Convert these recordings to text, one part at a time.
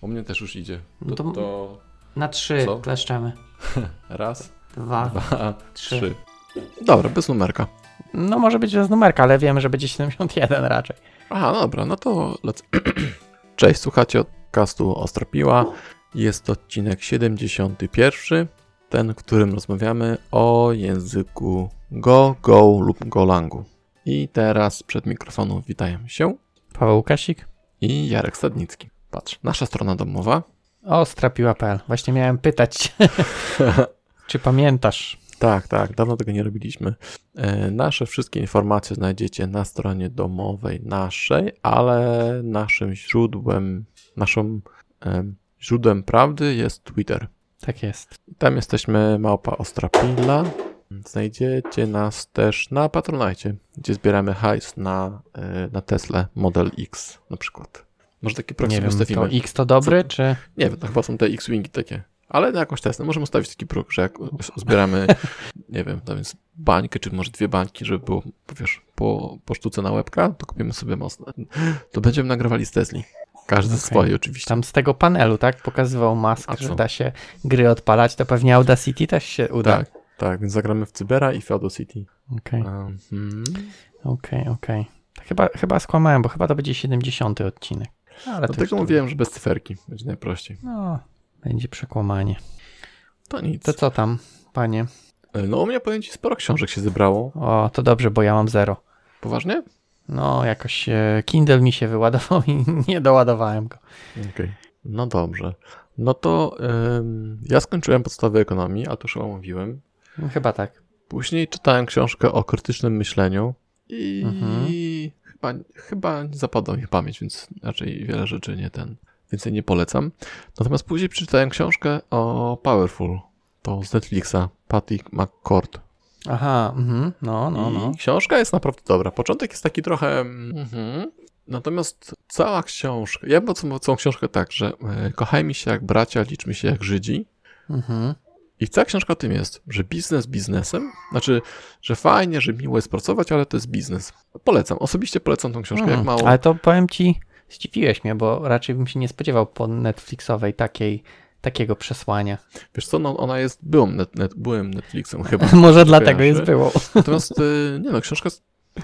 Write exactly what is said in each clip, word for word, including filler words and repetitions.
U mnie też już idzie. To, to to... Na trzy co? Kleszczemy. Raz, dwa, dwa trzy. trzy. Dobra, bez numerka. No może być bez numerka, ale wiemy, że będzie siedemdziesiąt jeden raczej. Aha, no dobra, no to lecę. Cześć, słuchacie podcastu Ostrapiła. Jest to odcinek siedemdziesiąty pierwszy, ten, w którym rozmawiamy o języku Go, Go lub Golangu. I teraz przed mikrofonem witają się Paweł Łukasik i Jarek Sadnicki. Patrz, nasza strona domowa. Ostrapiła kropka p l. Właśnie miałem pytać, czy pamiętasz? Tak, tak, dawno tego nie robiliśmy. Nasze wszystkie informacje znajdziecie na stronie domowej naszej, ale naszym źródłem, naszą źródłem prawdy jest Twitter. Tak jest. Tam jesteśmy małpa Ostrapilla. Znajdziecie nas też na Patronite, gdzie zbieramy hajs na, na Tesla Model X na przykład. Może taki proxy ustawimy. To X to dobry, co? Czy... Nie wiem, to chyba są te X-Wingi takie. Ale na jakąś Teslę. Możemy ustawić taki próg, że jak zbieramy, nie wiem, no więc bańkę, czy może dwie bańki, żeby było, wiesz, po, po sztuce na łebka, to kupimy sobie masę. To będziemy nagrywali z Tesli. Każdy okay. Swoje oczywiście. Tam z tego panelu, tak? Pokazywał Musk, że da się gry odpalać, to pewnie Audacity też się uda. Tak, tak, więc zagramy w Cybera i w Audacity. Okej, okay. um, okej. Okay, okay. Chyba, chyba skłamałem, bo chyba to będzie siedemdziesiąty odcinek. Ale dlatego mówiłem, to... że bez cyferki będzie najprościej. No. Będzie przekłamanie. To nic. To co tam, panie? No u mnie, powiem ci, sporo książek się zebrało. O, to dobrze, bo ja mam zero. Poważnie? No, jakoś Kindle mi się wyładował i nie doładowałem go. Okej, okay. No dobrze. No to ym, ja skończyłem podstawy ekonomii, a to już omówiłem. No, chyba tak. Później czytałem książkę o krytycznym myśleniu i mhm. chyba, chyba zapadła mi pamięć, więc raczej wiele rzeczy nie ten... Więcej nie polecam. Natomiast później przeczytałem książkę o Powerful. To z Netflixa. Patty McCord. Aha, mm-hmm. no, no, no. I książka jest naprawdę dobra. Początek jest taki trochę... Mm-hmm. Natomiast cała książka... Ja bym całą, całą książkę tak, że kochajmy się jak bracia, liczmy się jak Żydzi. Mm-hmm. I cała książka o tym jest, że biznes biznesem, znaczy, że fajnie, że miło jest pracować, ale to jest biznes. Polecam. Osobiście polecam tą książkę. Mm-hmm. Jak mało... Ale to powiem ci... Zdziwiłeś mnie, bo raczej bym się nie spodziewał po Netflixowej takiej, takiego przesłania. Wiesz co, no ona jest byłym, net, net, byłym Netflixem chyba. Może dlatego jest było. Natomiast nie no, książka,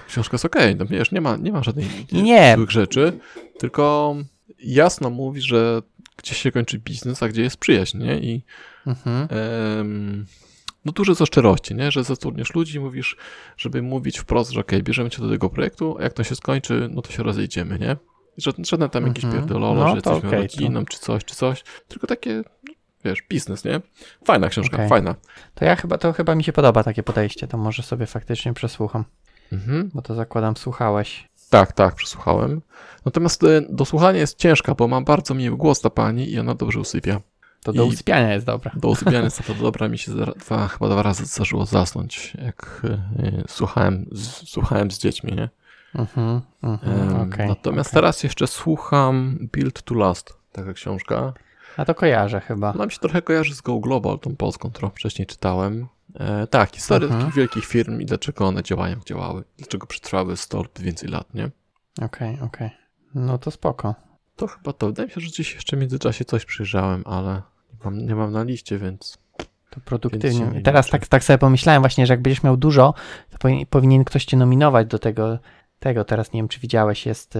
książka jest okej. Okay. No, nie, ma, nie ma żadnych złych rzeczy, tylko jasno mówi, że gdzie się kończy biznes, a gdzie jest przyjaźń, nie? I mhm. em, no dużo jest o szczerości, nie? Że zatrudniasz ludzi i mówisz, żeby mówić wprost, że okej, okay, bierzemy cię do tego projektu, a jak to się skończy, no to się rozejdziemy, nie? Żadne tam jakieś mm-hmm. pierdololo, no, że jesteśmy okay, rodziną, to... czy coś, czy coś. Tylko takie, wiesz, biznes, nie? Fajna książka, okay. Fajna. To ja chyba, to chyba mi się podoba takie podejście, to może sobie faktycznie przesłucham. Mm-hmm. Bo to zakładam, słuchałeś. Tak, tak, przesłuchałem. Natomiast do słuchania jest ciężka, bo ma bardzo miły głos ta pani i ona dobrze usypia. To do I usypiania jest dobra. Do usypiania jest to dobra. Mi się dwa, chyba dwa razy zdarzyło zasnąć, jak yy, słuchałem, z, słuchałem z dziećmi, nie? Uh-huh, uh-huh, um, okay, natomiast okay. Teraz jeszcze słucham Build to Last, taka książka. A to kojarzę chyba. Ona mi się trochę kojarzy z Go Global, tą polską, którą wcześniej czytałem. E, tak, historia uh-huh. takich wielkich firm i dlaczego one działają, działały, dlaczego przetrwały sto lub więcej lat, nie? Okej, okay, okej. Okay. No to spoko. To chyba to. Wydaje mi się, że gdzieś jeszcze w międzyczasie coś przyjrzałem, ale nie mam, nie mam na liście, więc... To produktywnie. I teraz tak, tak sobie pomyślałem właśnie, że jak będziesz miał dużo, to powinien, powinien ktoś cię nominować do tego... Tego teraz nie wiem, czy widziałeś, jest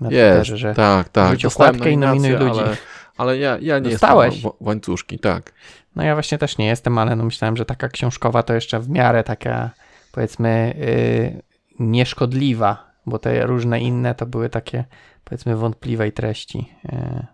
na Twitterze, że tak, tak. Rzuć okładkę i nominuj ludzi. Ale, ale ja, ja nie Dostałeś? jestem w, w łańcuszki, tak. No ja właśnie też nie jestem, ale no myślałem, że taka książkowa to jeszcze w miarę taka, powiedzmy, yy, nieszkodliwa, bo te różne inne to były takie, powiedzmy, wątpliwej treści. Yy,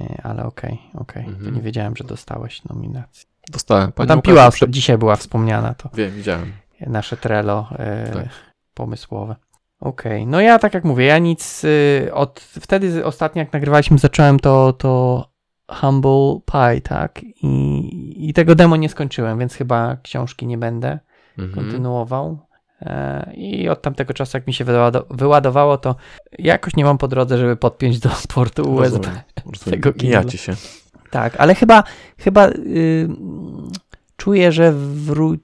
yy, ale okej, okay, okej. Okay. Mhm. To nie wiedziałem, że dostałeś nominację. Dostałem. Pani Tam piła prze... dzisiaj była wspomniana. To wiem, widziałem. Nasze Trello yy, tak. pomysłowe. Okej, okay. No ja tak jak mówię, ja nic y, od wtedy ostatnio jak nagrywaliśmy zacząłem to, to Humble Pie, tak? I, i tego demo nie skończyłem, więc chyba książki nie będę mm-hmm. kontynuował e, i od tamtego czasu jak mi się wyładowało, to jakoś nie mam po drodze, żeby podpiąć do portu U S B. Rozumiem. Tego mijacie się. Tak, ale chyba, chyba y, czuję, że wró-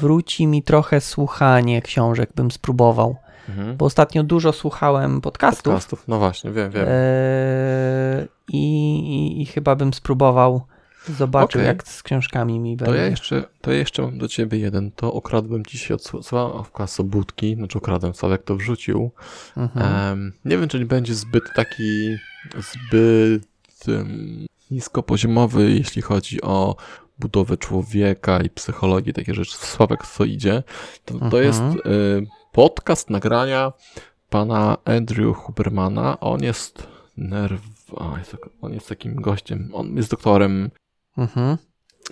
wróci mi trochę słuchanie książek, bym spróbował. Mhm. Bo ostatnio dużo słuchałem podcastów. Podcastów, no właśnie, wiem, wiem. Yy, i, I chyba bym spróbował, zobaczył okay. jak z książkami mi będzie. To ja jeszcze, to ja jeszcze mam do ciebie jeden. To okradłem dzisiaj od Sławka Sobótki, znaczy okradłem, Sławek to wrzucił. Mhm. Um, nie wiem, czy nie będzie zbyt taki, zbyt um, niskopoziomowy, jeśli chodzi o budowę człowieka i psychologię, takie rzeczy. Sławek co idzie. To, to mhm. jest y, podcast nagrania pana Andrew Hubermana. On jest nerwowy. O, jest, on jest takim gościem, on jest doktorem, mhm.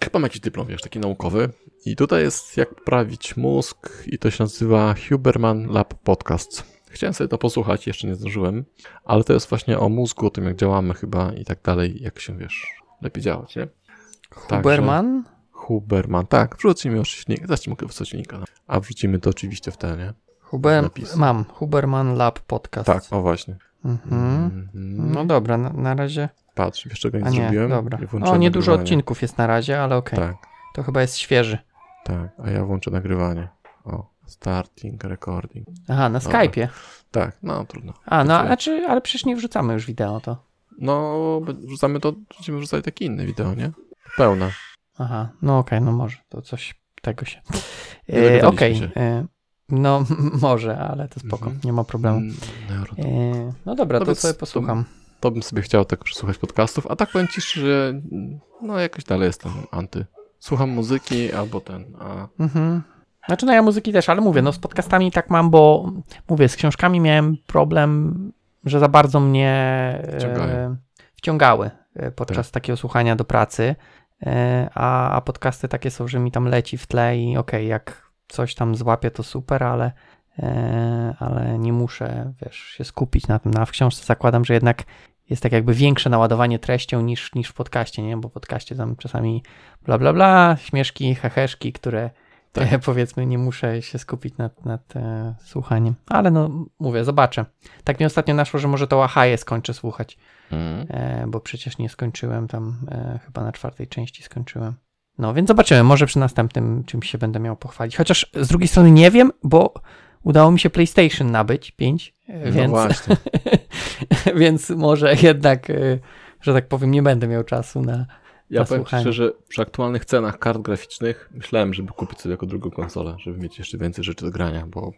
chyba ma jakiś dyplom, wiesz, taki naukowy. I tutaj jest jak poprawić mózg i to się nazywa Huberman Lab Podcast. Chciałem sobie to posłuchać, jeszcze nie zdążyłem, ale to jest właśnie o mózgu, o tym jak działamy chyba i tak dalej, jak się, wiesz, lepiej działać, nie? Huberman? Także, Huberman, tak, wrzucimy już, nie, zaraz ci mogę wysłać linka, a wrzucimy to oczywiście w ten, nie? Huber, mam, Huberman Lab Podcast. Tak, o właśnie. Mhm. No dobra, na, na razie. Patrz, jeszcze go nie, nie zrobiłem. Dobra. O, nie dużo odcinków jest na razie, ale okej. Okay. Tak. To chyba jest świeży. Tak, a ja włączę nagrywanie. O, starting, recording. Aha, na dobra. Skype'ie. Tak, no trudno. A, no a czy, ale przecież nie wrzucamy już wideo, to. No, wrzucamy to, będziemy wrzucali takie inne wideo, nie? Pełne. Aha, no okej, okay, no może, to coś tego się. E, okej. Okay. No może, ale to spoko, mm-hmm. nie ma problemu. No, e, no dobra, to, to sobie posłucham. To, to bym sobie chciał tak przesłuchać podcastów, a tak powiem ci, że no jakoś dalej jestem anty. Słucham muzyki albo ten, a... Mm-hmm. Znaczy no ja muzyki też, ale mówię, no z podcastami tak mam, bo mówię, z książkami miałem problem, że za bardzo mnie e, wciągały podczas tak. takiego słuchania do pracy, e, a, a podcasty takie są, że mi tam leci w tle i okej, okay, jak coś tam złapię, to super, ale, e, ale nie muszę, wiesz, się skupić na tym. No, a w książce zakładam, że jednak jest tak jakby większe naładowanie treścią niż, niż w podcaście, nie? Bo w podcaście tam czasami bla, bla, bla, śmieszki, heheszki, które tak. e, powiedzmy nie muszę się skupić nad, nad e, słuchaniem. Ale no mówię, zobaczę. Tak mi ostatnio naszło, że może to Ahaję skończę słuchać, mm. e, bo przecież nie skończyłem tam, e, chyba na czwartej części skończyłem. No, więc zobaczymy, może przy następnym czymś się będę miał pochwalić. Chociaż z drugiej strony nie wiem, bo udało mi się PlayStation nabyć pięć, no więc, właśnie. Więc może jednak, że tak powiem, nie będę miał czasu na, ja na słuchanie. Ja powiem szczerze, przy aktualnych cenach kart graficznych myślałem, żeby kupić sobie jako drugą konsolę, żeby mieć jeszcze więcej rzeczy do grania, bo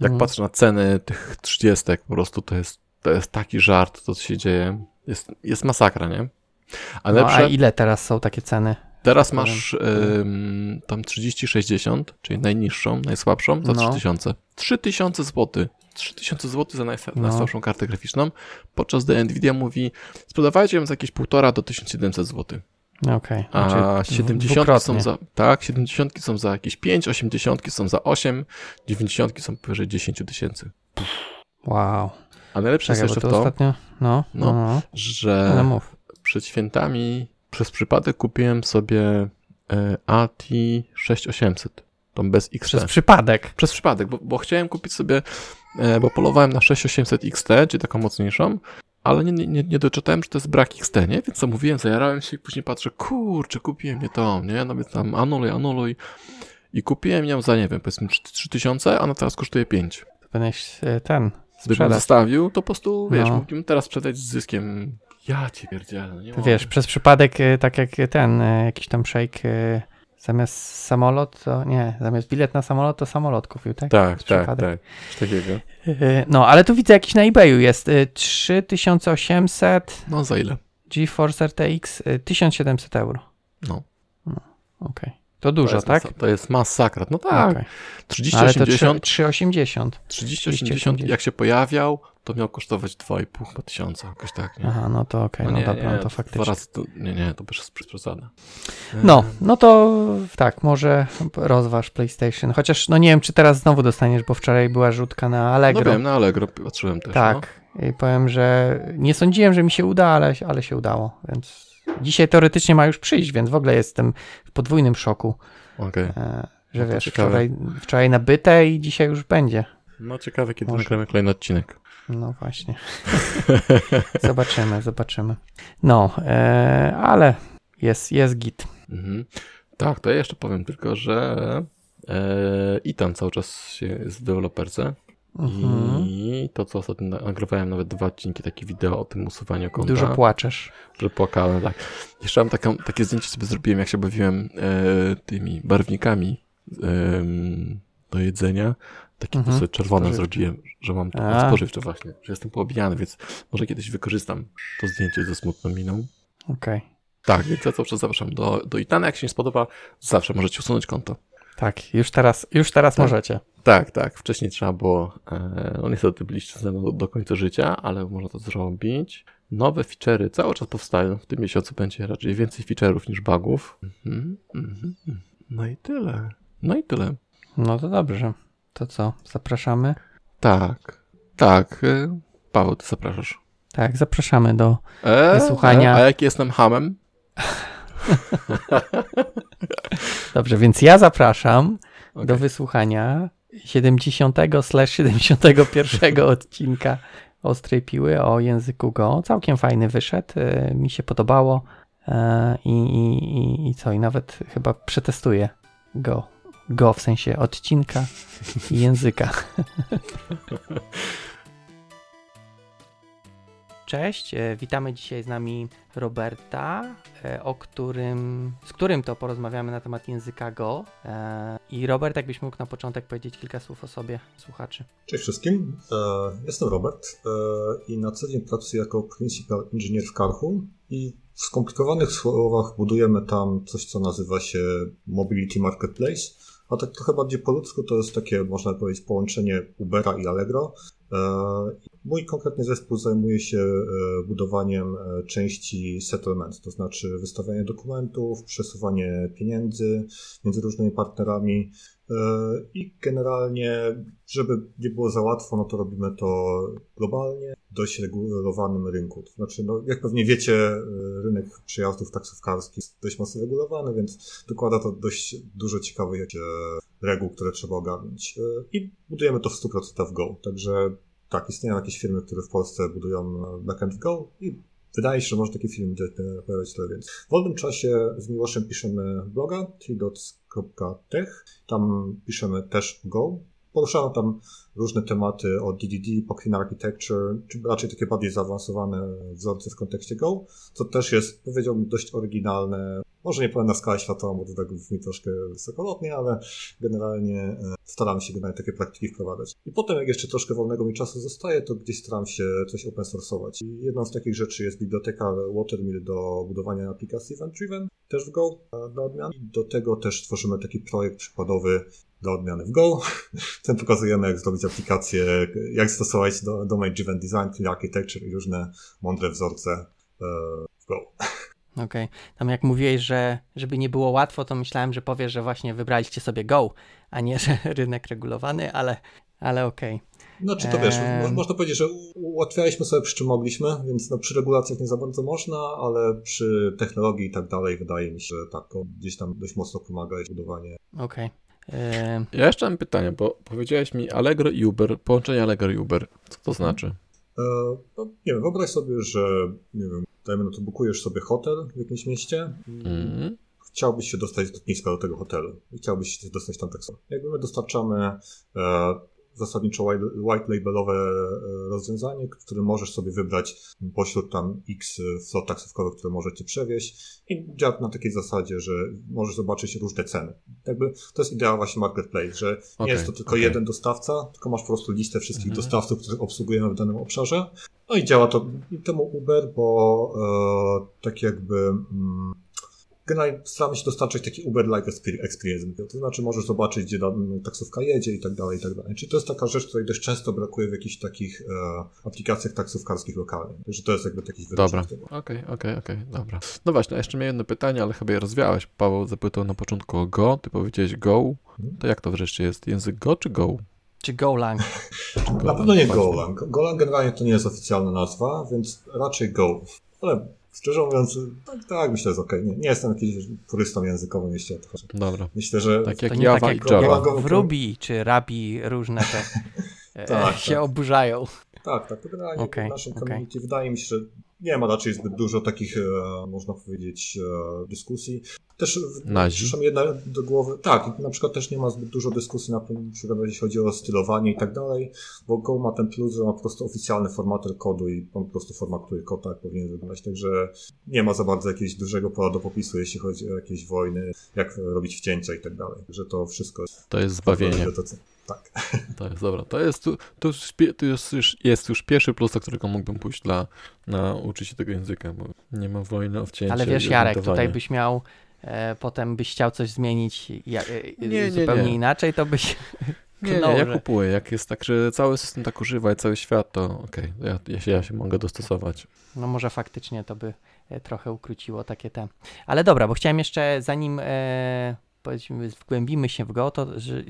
jak hmm. patrzę na ceny tych trzydziestek, po prostu to jest, to jest taki żart, to co się dzieje, jest, jest masakra, nie? A, no, lepsze... a ile teraz są takie ceny? Teraz masz ym, tam trzydzieści sześćdziesiąt, czyli najniższą, najsłabszą, za trzy tysiące. trzy tysiące złotych. trzy tysiące złotych za najs- no. najsłabszą kartę graficzną, podczas gdy Nvidia mówi, sprzedawajcie ją za jakieś tysiąc pięćset do tysiąc siedemset złotych. Okej. Okay. A siedemdziesiątki są za, tak, siedemdziesiątki są za jakieś pięć, osiemdziesiątki są za osiem, dziewięćdziesiątki są powyżej dziesięć tysięcy. Wow. A najlepsze jest jeszcze to, to ostatnio... no, no, no, że przed świętami przez przypadek kupiłem sobie y, A T sześć tysięcy osiemset, tam bez X T. Przez przypadek? Przez przypadek, bo, bo chciałem kupić sobie, y, bo polowałem na sześć tysięcy osiemset X T, czyli taką mocniejszą, ale nie, nie, nie doczytałem, że to jest brak X T, nie? Więc zamówiłem, zajarałem się i później patrzę, kurczę, kupiłem je tą, nie? No więc tam anuluj, anuluj i kupiłem ją za, nie wiem, powiedzmy trzy tysiące, a ona teraz kosztuje pięć. To będziesz ten, sprzedać. Gdybym zostawił, to po prostu, wiesz, no. Mógłbym teraz sprzedać z zyskiem. Ja cię pierdzielę, nie mogę. Wiesz, przez przypadek, tak jak ten, jakiś tam szejk, zamiast samolot, to nie, zamiast bilet na samolot, to samolot kupił, tak? Tak, tak, tak. Takiego. No, ale tu widzę, jakiś na eBayu jest trzy tysiące osiemset. No, za ile? GeForce R T X tysiąc siedemset euro. No. No, okej. Okay. To dużo, to jest, tak? To jest masakra. No tak. Okay. trzydzieści osiemdziesiąt. trzysta osiemdziesiąt. trzydzieści osiemdziesiąt, jak się pojawiał, to miał kosztować dwa i pół tysiąca, jakoś tak, nie? Aha, no to okej, okay, no, no dobra, nie, to faktycznie. Dwa razy to, nie, nie, to już jest przesadzone. No, no to tak, może rozważ PlayStation, chociaż no nie wiem, czy teraz znowu dostaniesz, bo wczoraj była rzutka na Allegro. No wiem, na Allegro patrzyłem też. Tak, no. I powiem, że nie sądziłem, że mi się uda, ale, ale się udało, więc dzisiaj teoretycznie ma już przyjść, więc w ogóle jestem w podwójnym szoku, okay. Że no wiesz, wczoraj, wczoraj nabyte i dzisiaj już będzie. No ciekawe, kiedy nagramy kolejny odcinek. No właśnie. Zobaczymy, zobaczymy. No, e, ale jest, jest git. Mhm. Tak, to ja jeszcze powiem tylko, że e, Itan cały czas jest w deweloperce. Mhm. I to, co ostatnio nagrywałem, nawet dwa odcinki, takie wideo o tym usuwaniu konta. Dużo płaczesz. Dużo płakałem, tak. Jeszcze mam taką, takie zdjęcie sobie zrobiłem, jak się bawiłem e, tymi barwnikami e, do jedzenia. Takie mhm. sobie czerwone zrobiłem, że mam to spożywcze właśnie, że jestem poobijany, więc może kiedyś wykorzystam to zdjęcie ze smutną miną. Okej. Okay. Tak, więc ja cały czas zapraszam do, do Itana. Jak się nie spodoba, zawsze możecie usunąć konto. Tak, już teraz, już teraz tak, możecie. Tak, tak. Wcześniej trzeba było, e, no niestety byliście ze mną do, do końca życia, ale można to zrobić. Nowe feature'y cały czas powstają. W tym miesiącu będzie raczej więcej feature'ów niż bugów. Mhm, mhm. No i tyle. No i tyle. No to dobrze. To co? Zapraszamy? Tak, tak. Paweł, ty zapraszasz. Tak, zapraszamy do e, wysłuchania. A, a jak jestem hamem? Dobrze, więc ja zapraszam okay. do wysłuchania siedemdziesiątego siedemdziesiątego pierwszego odcinka Ostrej Piły o języku Go. Całkiem fajny wyszedł, mi się podobało i, i, i co? I nawet chyba przetestuję Go. Go w sensie odcinka i języka. Cześć, witamy dzisiaj z nami Roberta, o którym, z którym to porozmawiamy na temat języka Go. I Robert, jakbyś mógł na początek powiedzieć kilka słów o sobie, słuchaczy. Cześć wszystkim, jestem Robert i na co dzień pracuję jako principal engineer w Karhu i w skomplikowanych słowach budujemy tam coś, co nazywa się Mobility Marketplace, a tak trochę bardziej po ludzku to jest takie, można powiedzieć, połączenie Ubera i Allegro. Mój konkretny zespół zajmuje się budowaniem części settlement, to znaczy wystawianie dokumentów, przesuwanie pieniędzy między różnymi partnerami i generalnie, żeby nie było za łatwo, no to robimy to globalnie, w dość regulowanym rynku. To znaczy, no, jak pewnie wiecie, rynek przejazdów taksówkarskich jest dość mocno regulowany, więc dokłada to dość dużo ciekawych reguł, które trzeba ogarnąć. I budujemy to w sto procent w Go, także tak, istnieją jakieś firmy, które w Polsce budują backend w Go i wydaje się, że może takie filmy pojawiać trochę więcej. W wolnym czasie z Miłoszem piszemy bloga three dots dot tech, tam piszemy też Go. Poruszamy tam różne tematy o D D D, po Clean Architecture, czy raczej takie bardziej zaawansowane wzorce w kontekście Go, co też jest, powiedziałbym, dość oryginalne. Może nie powiem na skalę światową, bo to tak brzmi troszkę wysokolotnie, ale generalnie staramy się generalnie takie praktyki wprowadzać. I potem, jak jeszcze troszkę wolnego mi czasu zostaje, to gdzieś staram się coś open source'ować. I jedną z takich rzeczy jest biblioteka Watermill do budowania aplikacji event driven, też w Go dla odmian. I do tego też tworzymy taki projekt przykładowy dla odmiany w Go. W tym pokazujemy, jak zrobić aplikację, jak stosować do, Domain Driven Design, Clean Architecture i różne mądre wzorce w Go. Okej. Okay. Tam jak mówiłeś, że żeby nie było łatwo, to myślałem, że powiesz, że właśnie wybraliście sobie Go, a nie, że rynek regulowany, ale, ale okej. Okay. Znaczy to wiesz, ehm... można powiedzieć, że ułatwialiśmy sobie przy czym mogliśmy, więc no, przy regulacjach nie za bardzo można, ale przy technologii i tak dalej wydaje mi się, że tak, gdzieś tam dość mocno pomaga budowanie. Okej. Okay. Ja jeszcze mam pytanie, bo powiedziałeś mi Allegro i Uber, połączenie Allegro i Uber. Co to znaczy? E, no, nie wiem, wyobraź sobie, że nie wiem, dajmy na to, bukujesz sobie hotel w jakimś mieście. Mm. Chciałbyś się dostać z lotniska do tego hotelu. I chciałbyś się dostać tam tak samo. Jakby my dostarczamy e, zasadniczo white labelowe rozwiązanie, w którym możesz sobie wybrać pośród tam x flot taksówkowych, które możecie przewieźć i działa na takiej zasadzie, że możesz zobaczyć różne ceny. Jakby to jest idea właśnie marketplace, że nie okay, jest to tylko okay. jeden dostawca, tylko masz po prostu listę wszystkich mhm. dostawców, których obsługujemy w danym obszarze. No i działa to temu Uber, bo e, tak jakby... Mm, generalnie staramy się dostarczyć taki Uber-like experience, to znaczy możesz zobaczyć, gdzie taksówka jedzie i tak dalej, i tak dalej. Czyli to jest taka rzecz, której dość często brakuje w jakichś takich e, aplikacjach taksówkarskich lokalnych. Także to jest jakby taki wydarzenie. Dobra, okej, okej, okej, dobra. No właśnie, jeszcze miałem jedno pytanie, ale chyba je rozwiałeś. Paweł zapytał na początku o Go, ty powiedziałeś Go. To jak to wreszcie jest? Język Go czy Go? Czy Golang? Na pewno nie Golang. Golang generalnie to nie jest oficjalna nazwa, więc raczej Go. Ale... Szczerze mówiąc, tak, tak, myślę, że jest okej. Okay. Nie, nie jestem jakimś purystą językowym, jeśli o to chodzi. Dobra. Myślę, że... Tak jak Java tak i Java. Java. W Ruby czy Rabi różne te tak, e, tak. się oburzają. Tak, tak. To generalnie okay, w naszym community okay. wydaje mi się, że nie ma raczej zbyt dużo takich, e, można powiedzieć, e, dyskusji. Też przyszło mi jedna do głowy, tak, na przykład też nie ma zbyt dużo dyskusji, na przykład jeśli chodzi o stylowanie i tak dalej, bo Go ma ten plus, że ma po prostu oficjalny formater kodu i on po prostu formatuje kod, tak powinien wyglądać, także nie ma za bardzo jakiegoś dużego pola do popisu, jeśli chodzi o jakieś wojny, jak robić wcięcia i tak dalej, że to wszystko... To jest zbawienie. To, to, tak. To jest, dobra, to jest, tu, tu, tu jest, już, jest już pierwszy plus, do którego mógłbym pójść dla, na uczycie tego języka, bo nie ma wojny o wcięcie. Ale wiesz, Jarek, tutaj byś miał... Potem byś chciał coś zmienić ja, nie, nie, zupełnie nie. inaczej, to byś... Nie, knął, nie, ja że... kupuję. Jak jest tak, że cały system tak używa i cały świat, to okej, okay, ja, ja, się, ja się mogę dostosować. No może faktycznie to by trochę ukróciło takie te... Ale dobra, bo chciałem jeszcze, zanim e, powiedzmy wgłębimy się w Go, to że, e,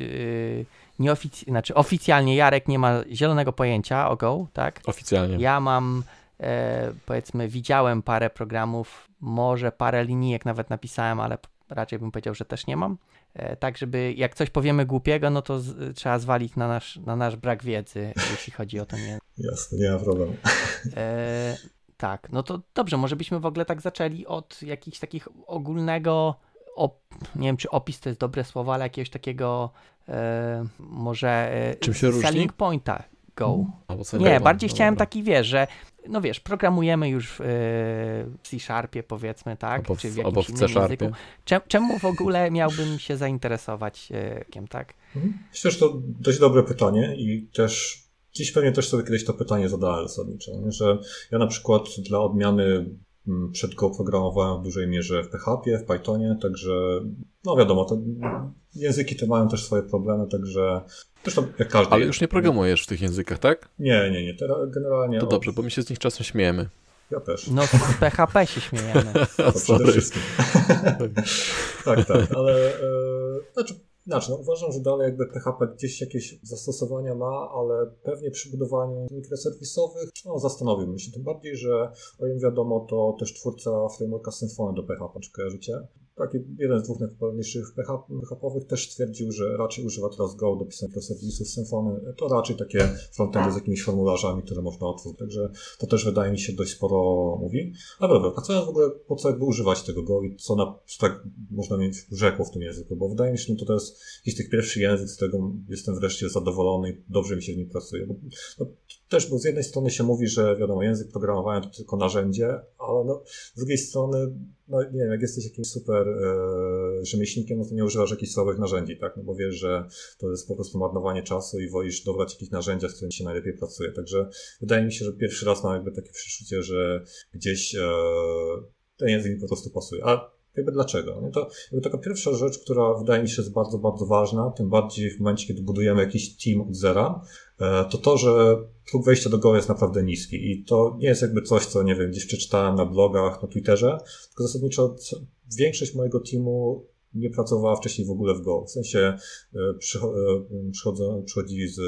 nieofic... znaczy, oficjalnie Jarek nie ma zielonego pojęcia o Go, tak? Oficjalnie. Ja mam... E, powiedzmy, widziałem parę programów, może parę linijek nawet napisałem, ale raczej bym powiedział, że też nie mam. E, tak, żeby jak coś powiemy głupiego, no to z, trzeba zwalić na nasz, na nasz brak wiedzy, jeśli chodzi o to. Nie... Jasne, nie ma problemu. E, tak, no to dobrze, może byśmy w ogóle tak zaczęli od jakichś takich ogólnego, op... nie wiem, czy opis to jest dobre słowo, ale jakiegoś takiego e, może e, Czym się selling różni? Pointa Go. Hmm. Nie, bardziej no, chciałem dobra. taki, wiesz, że no wiesz, programujemy już w C-Sharpie powiedzmy, tak? Obo, czy w jakimś innym języku. Czemu w ogóle miałbym się zainteresować, tak? Myślę, że to dość dobre pytanie i też dziś pewnie też sobie kiedyś to pytanie zadałem zasadniczo, że ja na przykład dla odmiany przed Go programowałem w dużej mierze w P H P, w Pythonie, także no wiadomo, te języki te mają też swoje problemy, także zresztą jak każdy... Ale już nie programujesz w tych językach, tak? Nie, nie, nie, teraz generalnie... To dobrze, bo my się z nich czasem śmiejemy. Ja też. No z P H P się śmiejemy. To przede wszystkim. Tak, tak, ale... Yy, znaczy, znaczy no, uważam, że dalej jakby P H P gdzieś jakieś zastosowania ma, ale pewnie przy budowaniu mikroserwisowych no, zastanowiłbym się. Tym bardziej, że o im wiadomo, to też twórca frameworka Symfony do P H P, czy kojarzycie? Taki jeden z dwóch najpopularniejszych P H P-owych też stwierdził, że raczej używa teraz Go do pisania mikroserwisów Symfony. To raczej takie frontendy z jakimiś formularzami, które można otworzyć. Także to też wydaje mi się dość sporo mówi. Ale dobra, a co ja w ogóle, po co jakby używać tego Go i co na, tak można mieć rzekło w tym języku? Bo wydaje mi się, że to jest jakiś tych pierwszy język, z tego jestem wreszcie zadowolony i dobrze mi się w nim pracuje. Bo, no, też, bo z jednej strony się mówi, że wiadomo, język programowania to tylko narzędzie, ale no, z drugiej strony no nie wiem, jak jesteś jakimś super e, rzemieślnikiem, no to nie używasz jakichś słabych narzędzi, tak? No bo wiesz, że to jest po prostu marnowanie czasu i wolisz dobrać jakieś narzędzia, z którymi się najlepiej pracuje. Także wydaje mi się, że pierwszy raz mam jakby takie przeczucie, że gdzieś e, ten język mi po prostu pasuje. A jakby dlaczego? No to jakby taka pierwsza rzecz, która wydaje mi się jest bardzo, bardzo ważna, tym bardziej w momencie, kiedy budujemy jakiś team od zera, to to, że próg wejścia do Go jest naprawdę niski i to nie jest jakby coś, co, nie wiem, gdzieś przeczytałem na blogach, na Twitterze, tylko zasadniczo większość mojego teamu nie pracowała wcześniej w ogóle w Go. W sensie przychodzą, przychodzili z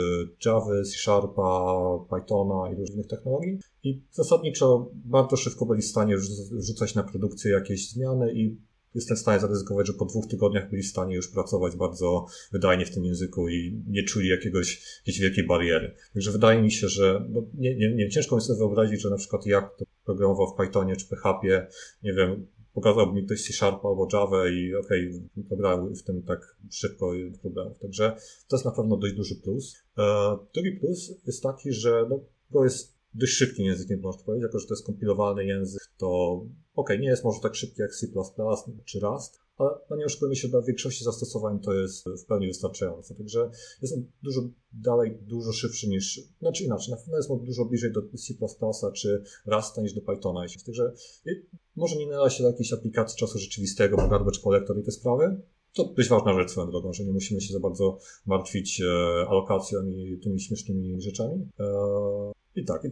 Java, C-Sharpa, Pythona i różnych technologii i zasadniczo bardzo szybko byli w stanie rzucać na produkcję jakieś zmiany i jestem w stanie zaryzykować, że po dwóch tygodniach byli w stanie już pracować bardzo wydajnie w tym języku i nie czuli jakiegoś, jakiejś wielkiej bariery. Także wydaje mi się, że no, nie, nie, nie ciężko mi sobie wyobrazić, że na przykład jak to programował w Pythonie czy P H P, nie wiem, pokazałby mi ktoś C-Sharpa albo Java i okej, okay, pograły w tym tak szybko problemów. Także to jest na pewno dość duży plus. Eee, drugi plus jest taki, że no, Go jest dość szybkim językiem, można powiedzieć, jako że to jest kompilowalny język, to okej, okay, nie jest może tak szybki jak C plus plus czy Rust, ale no nie oszukujmy się, dla większości zastosowań to jest w pełni wystarczające. Także jest on dużo dalej, dużo szybszy niż, znaczy inaczej, na pewno jest on dużo bliżej do C plus plus czy Rusta niż do Pythona. Także może nie należy się do jakiejś aplikacji czasu rzeczywistego, bo garbage collector i te sprawy. To dość ważna rzecz swoją drogą, że nie musimy się za bardzo martwić e, alokacją i tymi śmiesznymi rzeczami. E, I tak,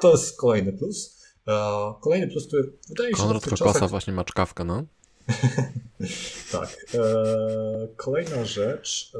to jest kolejny plus. Kolejny plus, który wydaje mi się... Konrad Kokosa czasach... właśnie ma czkawkę, no. Tak. Kolejna rzecz,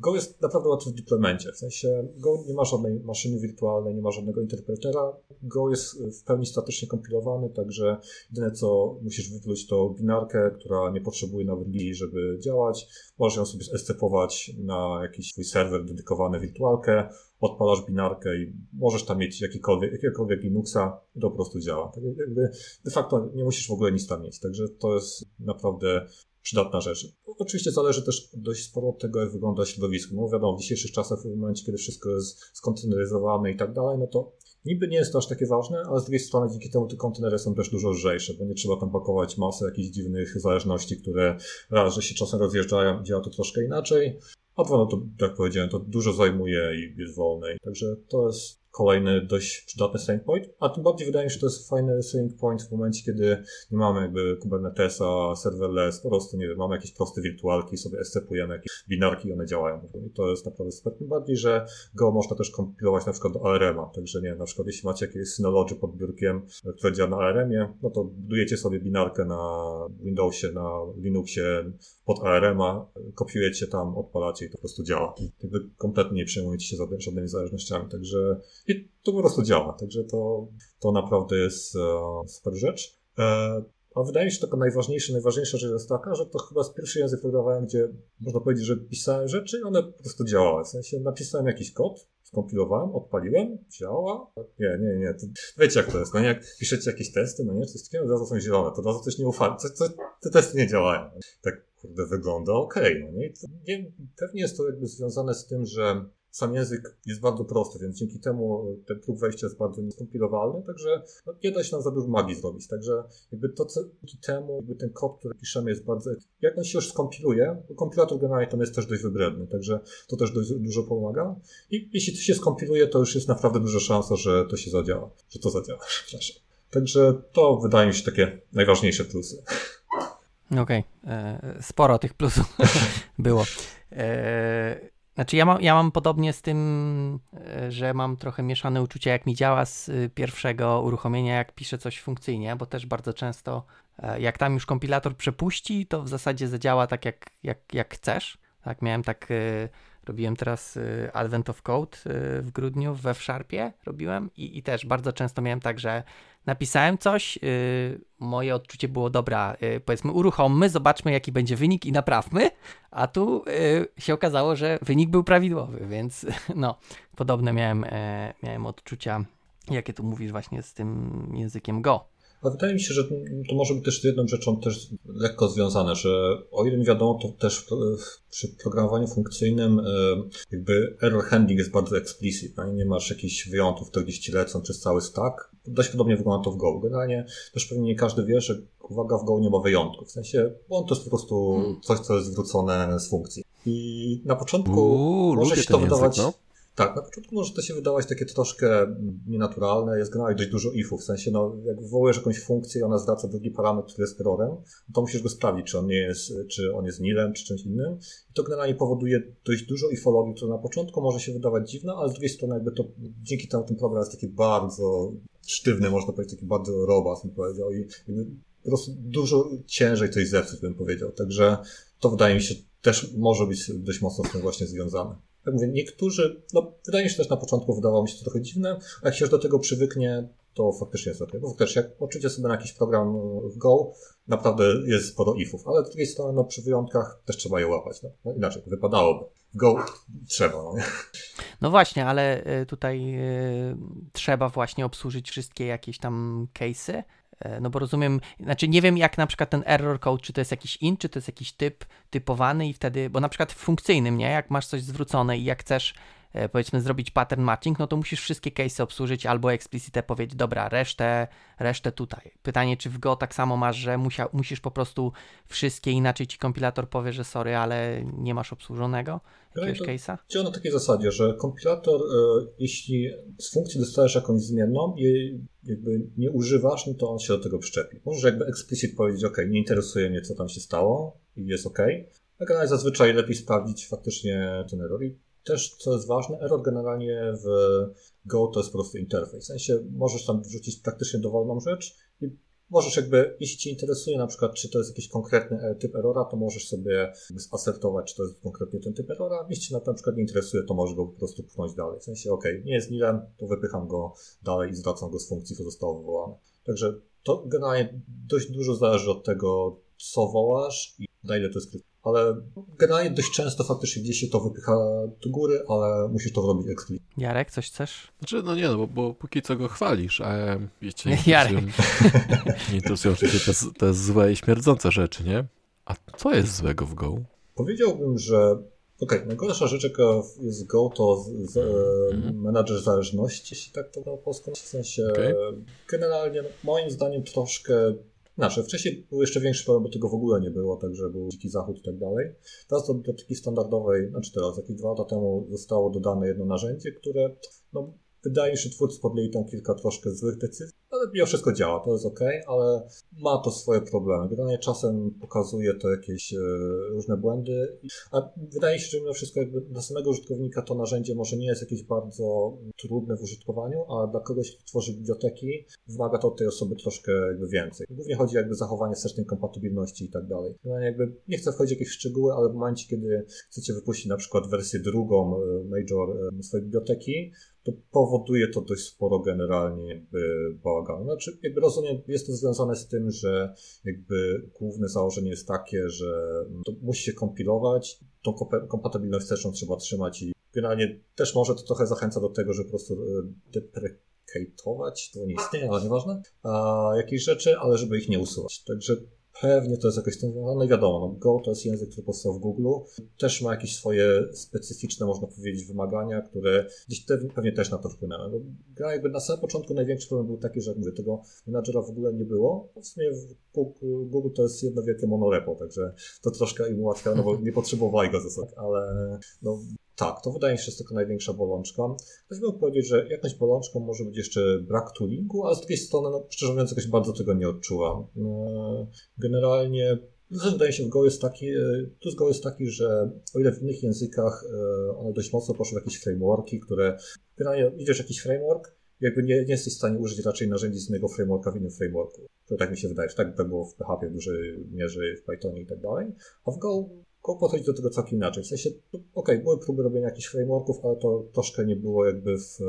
Go jest naprawdę łatwy w deploymencie, w sensie Go nie ma żadnej maszyny wirtualnej, nie ma żadnego interpretera. Go jest w pełni statycznie kompilowany, także jedyne co musisz wypluć to binarkę, która nie potrzebuje nawet lili, żeby działać. Możesz ją sobie escepować na jakiś swój serwer dedykowany wirtualkę, odpalasz binarkę i możesz tam mieć jakikolwiek, jakiegokolwiek Linuxa i to po prostu działa. Tak jakby de facto nie musisz w ogóle nic tam mieć, także to jest naprawdę przydatna rzecz. Oczywiście zależy też dość sporo od tego, jak wygląda środowisko. No wiadomo, w dzisiejszych czasach, w momencie, kiedy wszystko jest skonteneryzowane i tak dalej, no to niby nie jest to aż takie ważne, ale z drugiej strony dzięki temu te kontenery są też dużo lżejsze, bo nie trzeba tam pakować masy jakichś dziwnych zależności, które raz, że się czasem rozjeżdżają, działa to troszkę inaczej, a dwa, no to jak powiedziałem, to dużo zajmuje i jest wolne. Także to jest kolejny dość przydatny selling point, a tym bardziej wydaje mi się, że to jest fajny selling point w momencie, kiedy nie mamy jakby Kubernetesa, serverless, po prostu nie wiem, mamy jakieś proste wirtualki, sobie escepujemy jakieś binarki i one działają. I to jest naprawdę super. Tym bardziej, że Go można też kompilować na przykład do A R M-a, także nie wiem, na przykład jeśli macie jakieś Synology pod biurkiem, które działa na A R M-ie, no to budujecie sobie binarkę na Windowsie, na Linuxie pod A R M-a, kopiujecie tam, odpalacie i to po prostu działa. Jakby kompletnie nie przejmujecie się żadnymi zależnościami, także i to po prostu działa, także to, to naprawdę jest e, super rzecz. E, a wydaje mi się, że taka najważniejsza, najważniejsza rzecz jest taka, że to chyba jest pierwszy język programowałem, gdzie można powiedzieć, że pisałem rzeczy i one po prostu działały. W sensie napisałem jakiś kod, skompilowałem, odpaliłem, działa. Nie, nie, nie. To, wiecie jak to jest, no nie? Jak piszecie jakieś testy, no nie? Coś takiego, od razu są zielone, to od razu coś nie ufali. Co, co, te testy nie działają. Tak kurde wygląda okej, okay, no nie? To, nie? Pewnie jest to jakby związane z tym, że sam język jest bardzo prosty, więc dzięki temu ten próg wejścia jest bardzo nieskompilowalny, także no, nie da się nam za dużo magii zrobić. Także jakby to, co dzięki temu jakby ten kod, który piszemy jest bardzo... Jak on się już skompiluje, bo kompilator generalnie tam jest też dość wybredny, także to też dość dużo pomaga. I jeśli to się skompiluje, to już jest naprawdę duża szansa, że to się zadziała. Że to zadziała, przepraszam. Także to wydają mi się takie najważniejsze plusy. Okej, okay. Sporo tych plusów było. E... Znaczy ja mam, ja mam podobnie z tym, że mam trochę mieszane uczucia, jak mi działa z pierwszego uruchomienia, jak piszę coś funkcyjnie, bo też bardzo często jak tam już kompilator przepuści, to w zasadzie zadziała tak jak, jak, jak chcesz. Tak, miałem tak, robiłem teraz Advent of Code w grudniu we F-Sharpie robiłem i, i też bardzo często miałem tak, że napisałem coś, yy, moje odczucie było dobra, yy, powiedzmy uruchommy, zobaczmy jaki będzie wynik i naprawmy, a tu yy, się okazało, że wynik był prawidłowy, więc no, podobne miałem, e, miałem odczucia, jakie tu mówisz właśnie z tym językiem Go. A wydaje mi się, że to może być też z jedną rzeczą też lekko związane, że o ile mi wiadomo, to też przy programowaniu funkcyjnym jakby error handling jest bardzo explicit, no? Nie masz jakichś wyjątków, które gdzieś ci lecą przez cały stack. Dość podobnie wygląda to w Go. Generalnie też pewnie nie każdy wie, że uwaga, w Go nie ma wyjątków. W sensie, bo on to jest po prostu coś, co jest zwrócone z funkcji. I na początku Uuu, może się to wydawać... Język, no? Tak, na początku może to się wydawać takie troszkę nienaturalne, jest generalnie dość dużo ifów, w sensie no, jak wywołujesz jakąś funkcję i ona zwraca drugi parametr, który jest errorem, to musisz go sprawdzić, czy on nie jest, czy on jest nilem, czy czymś innym i to generalnie powoduje dość dużo ifologii, która na początku może się wydawać dziwna, ale z drugiej strony jakby to dzięki temu ten program jest taki bardzo sztywny, można powiedzieć, taki bardzo robust, bym powiedział i jakby po prostu dużo ciężej coś zepsuć, bym powiedział, także to wydaje mi się też może być dość mocno z tym właśnie związane. Jak mówię, niektórzy, no wydaje mi się też na początku wydawało mi się to trochę dziwne, a jak się już do tego przywyknie, to faktycznie jest ok. Bo też jak oczywiście sobie na jakiś program w Go, naprawdę jest sporo ifów, ale z drugiej strony no, przy wyjątkach też trzeba je łapać. No, no inaczej, wypadałoby. Go trzeba. No, no właśnie, ale tutaj y, trzeba właśnie obsłużyć wszystkie jakieś tam case'y. No bo rozumiem, znaczy nie wiem jak na przykład ten error code, czy to jest jakiś int, czy to jest jakiś typ typowany i wtedy, bo na przykład w funkcyjnym, nie, jak masz coś zwrócone i jak chcesz powiedzmy zrobić pattern matching, no to musisz wszystkie case'y obsłużyć albo explicite powiedzieć, dobra, resztę, resztę tutaj. Pytanie, czy w Go tak samo masz, że musia, musisz po prostu wszystkie, inaczej ci kompilator powie, że sorry, ale nie masz obsłużonego jakiegoś case'a? Działa na takiej zasadzie, że kompilator, y, jeśli z funkcji dostajesz jakąś zmienną i jakby nie używasz, no to on się do tego przyczepi. Możesz jakby explicit powiedzieć, ok, nie interesuje mnie, co tam się stało i jest ok. Ale zazwyczaj lepiej sprawdzić faktycznie ten error. Też, co jest ważne, error generalnie w Go to jest po prostu interfejs. W sensie możesz tam wrzucić praktycznie dowolną rzecz i Możesz jakby, jeśli Cię interesuje na przykład, czy to jest jakiś konkretny typ errora, to możesz sobie zasertować, czy to jest konkretnie ten typ errora. Jeśli Cię na przykład nie interesuje, to możesz go po prostu pchnąć dalej. W sensie, okej, okay, nie jest nilem, to wypycham go dalej i zwracam go z funkcji, co zostało wywołane. Także to generalnie dość dużo zależy od tego, co wołasz i na ile to jest krytyczne. Ale generalnie dość często faktycznie gdzieś się to wypycha do góry, ale musisz to robić eksplicitnie. Jarek, coś chcesz? Znaczy, no nie, no bo, bo póki co go chwalisz, a wiecie, nie Jarek. Nie interesują się te, te złe i śmierdzące rzeczy, nie? A co jest złego w Go? Powiedziałbym, że okej, okay, najgorsza rzecz, jaka jest Go, to z, z, mm-hmm. menadżer zależności, jeśli tak to na polsku. W sensie okay. generalnie moim zdaniem troszkę... Znaczy, wcześniej był jeszcze większy problem, bo tego w ogóle nie było, także był dziki zachód i tak dalej. Teraz do biblioteki standardowej, znaczy teraz, jakieś dwa lata temu zostało dodane jedno narzędzie, które, no, wydaje mi się, twórcy podjęli tam kilka troszkę złych decyzji, ale mimo wszystko działa, to jest okej, okay, ale ma to swoje problemy. Generalnie czasem pokazuje to jakieś e, różne błędy, a wydaje się, że mimo wszystko jakby dla samego użytkownika to narzędzie może nie jest jakieś bardzo trudne w użytkowaniu, a dla kogoś, kto tworzy biblioteki, wymaga to od tej osoby troszkę jakby więcej. Głównie chodzi jakby o zachowanie wstecznej kompatybilności i tak dalej. Generalnie jakby nie chcę wchodzić w jakieś szczegóły, ale w momencie, kiedy chcecie wypuścić na przykład wersję drugą major e, swojej biblioteki, to powoduje to dość sporo generalnie jakby bałaganu. Znaczy, jakby rozumiem, jest to związane z tym, że jakby główne założenie jest takie, że to musi się kompilować, tą komp- kompatybilność też trzeba trzymać i generalnie też może to trochę zachęca do tego, żeby po prostu deprecatować, to nie istnieje, ale nieważne, a jakieś rzeczy, ale żeby ich nie usuwać. Także pewnie to jest jakoś związane, no i wiadomo, no Go to jest język, który powstał w Google, też ma jakieś swoje specyficzne, można powiedzieć, wymagania, które gdzieś te, pewnie też na to wpłynęły. Bo jakby na samym początku największy problem był taki, że jak mówię, tego menadżera w ogóle nie było. W sumie w Google, Google to jest jedno wielkie monorepo, także to troszkę im ułatwia, no bo nie potrzebowali go ze sobą, ale no... Tak, to wydaje mi się, że jest tylko największa bolączka. Ktoś mógł powiedzieć, że jakąś bolączką może być jeszcze brak toolingu, ale z drugiej strony, no, szczerze mówiąc, jakoś bardzo tego nie odczułam. Generalnie, wydaje się, w Go jest taki, plus Go jest taki, że o ile w innych językach one dość mocno poszły w jakieś frameworki, które, generalnie idziesz jakiś framework, jakby nie, nie jesteś w stanie użyć raczej narzędzi z innego frameworka w innym frameworku. To tak mi się wydaje, że tak by było w P H P w dużej mierze, w Pythonie i tak dalej, a w Go podchodzić do tego całkiem inaczej. W sensie, okej, okay, były próby robienia jakichś frameworków, ale to troszkę nie było jakby w e,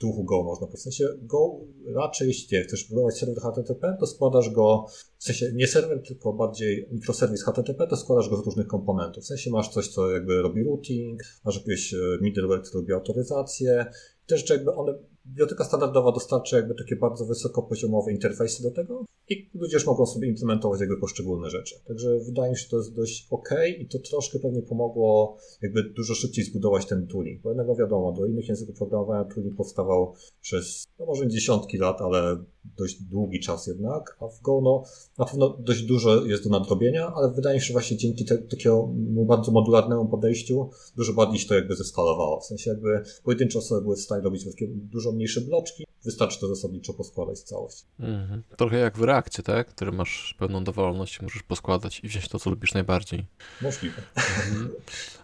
duchu Go, można powiedzieć. W sensie Go raczej, jeśli nie chcesz budować serwer H T T P, to składasz go, w sensie nie serwer, tylko bardziej mikroserwis H T T P, to składasz go z różnych komponentów. W sensie masz coś, co jakby robi routing, masz jakieś middleware, który robi autoryzację. Te rzeczy jakby one, biblioteka standardowa dostarcza jakby takie bardzo wysokopoziomowe interfejsy do tego i ludzie już mogą sobie implementować jakby poszczególne rzeczy. Także wydaje mi się, że to jest dość okej i to troszkę pewnie pomogło jakby dużo szybciej zbudować ten tooling. Bo jednego wiadomo, do innych języków programowania tooling powstawał przez, no może nie dziesiątki lat, ale dość długi czas jednak, a w Go no, na pewno dość dużo jest do nadrobienia, ale wydaje mi się, że właśnie dzięki te, takiemu bardzo modularnemu podejściu dużo bardziej się to jakby zeskalowało. W sensie jakby pojedyncze osoby były w stanie robić dużo mniejsze bloczki, wystarczy to zasadniczo poskładać w całość. Mhm. Trochę jak w reakcie, tak? Który masz pewną dowolność, możesz poskładać i wziąć to, co lubisz najbardziej. Możliwe. Mhm.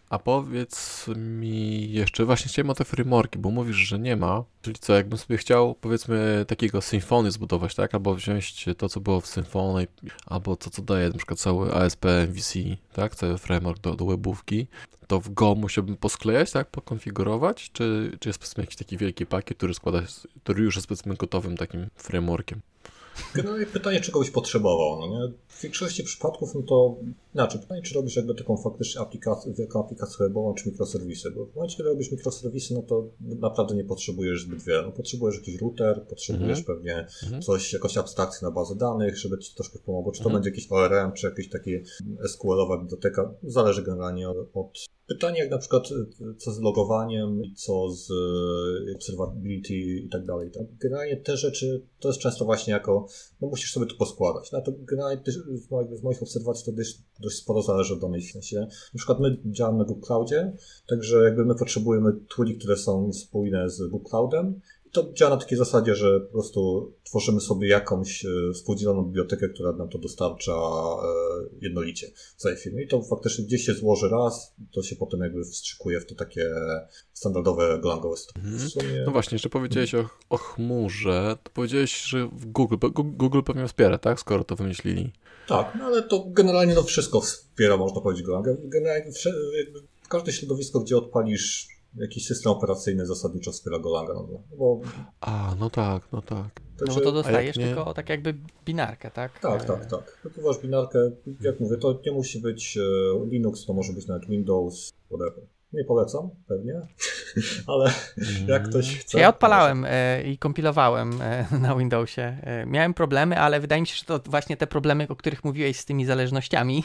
A powiedz mi jeszcze, właśnie chciałem o te frameworki, bo mówisz, że nie ma, czyli co, jakbym sobie chciał, powiedzmy, takiego Symfony zbudować, tak? Albo wziąć to, co było w Symfony, albo to, co daje na przykład cały A S P M V C, tak? Cały framework do, do webówki, to w Go musiałbym posklejać, tak? Pokonfigurować, czy, czy jest, powiedzmy, jakiś taki wielki pakiet, który składa, który już jest, powiedzmy, gotowym takim frameworkiem? Generalnie pytanie, czego byś potrzebował, no nie? W większości przypadków, no to inaczej, pytanie, czy robisz jakby taką faktycznie aplikację, wielką aplikację webową, czy mikroserwisy, bo w momencie, kiedy robisz mikroserwisy, no to naprawdę nie potrzebujesz zbyt wiele, no potrzebujesz jakiś router, potrzebujesz mhm. pewnie mhm. coś, jakąś abstrakcję na bazę danych, żeby ci troszkę pomogło, czy to mhm. będzie jakiś O R M, czy jakiś taki S Q L-owa biblioteka, zależy generalnie od... Pytanie jak na przykład co z logowaniem, co z observability i tak dalej. Generalnie te rzeczy to jest często właśnie jako, no musisz sobie to poskładać. No to generalnie z moich obserwacji to dość, dość sporo zależy od danej firmy. Na przykład my działamy na Google Cloudzie, także jakby my potrzebujemy tuli, które są spójne z Google Cloudem. to działa na takiej zasadzie, że po prostu tworzymy sobie jakąś współdzieloną bibliotekę, która nam to dostarcza jednolicie w całej firmie. I to faktycznie gdzieś się złoży raz, to się potem jakby wstrzykuje w to takie standardowe, golangowe strony. Mhm. Sumie... No właśnie, jeszcze powiedziałeś o, o chmurze, to powiedziałeś, że Google, Google pewnie wspiera, tak? Skoro to wymyślili. Tak, no ale to generalnie no wszystko wspiera, można powiedzieć, golangę. Generalnie każde środowisko, gdzie odpalisz jakiś system operacyjny zasadniczo wspiera Golanga. No bo... A, no tak, no tak. Także... No to dostajesz tylko tak jakby binarkę, tak? Tak, tak, tak. Wypływasz binarkę, jak mówię, to nie musi być Linux, to może być nawet Windows, whatever. Nie polecam, pewnie, ale jak ktoś chce... Ja odpalałem y, i kompilowałem y, na Windowsie. Y, miałem problemy, ale wydaje mi się, że to właśnie te problemy, o których mówiłeś z tymi zależnościami.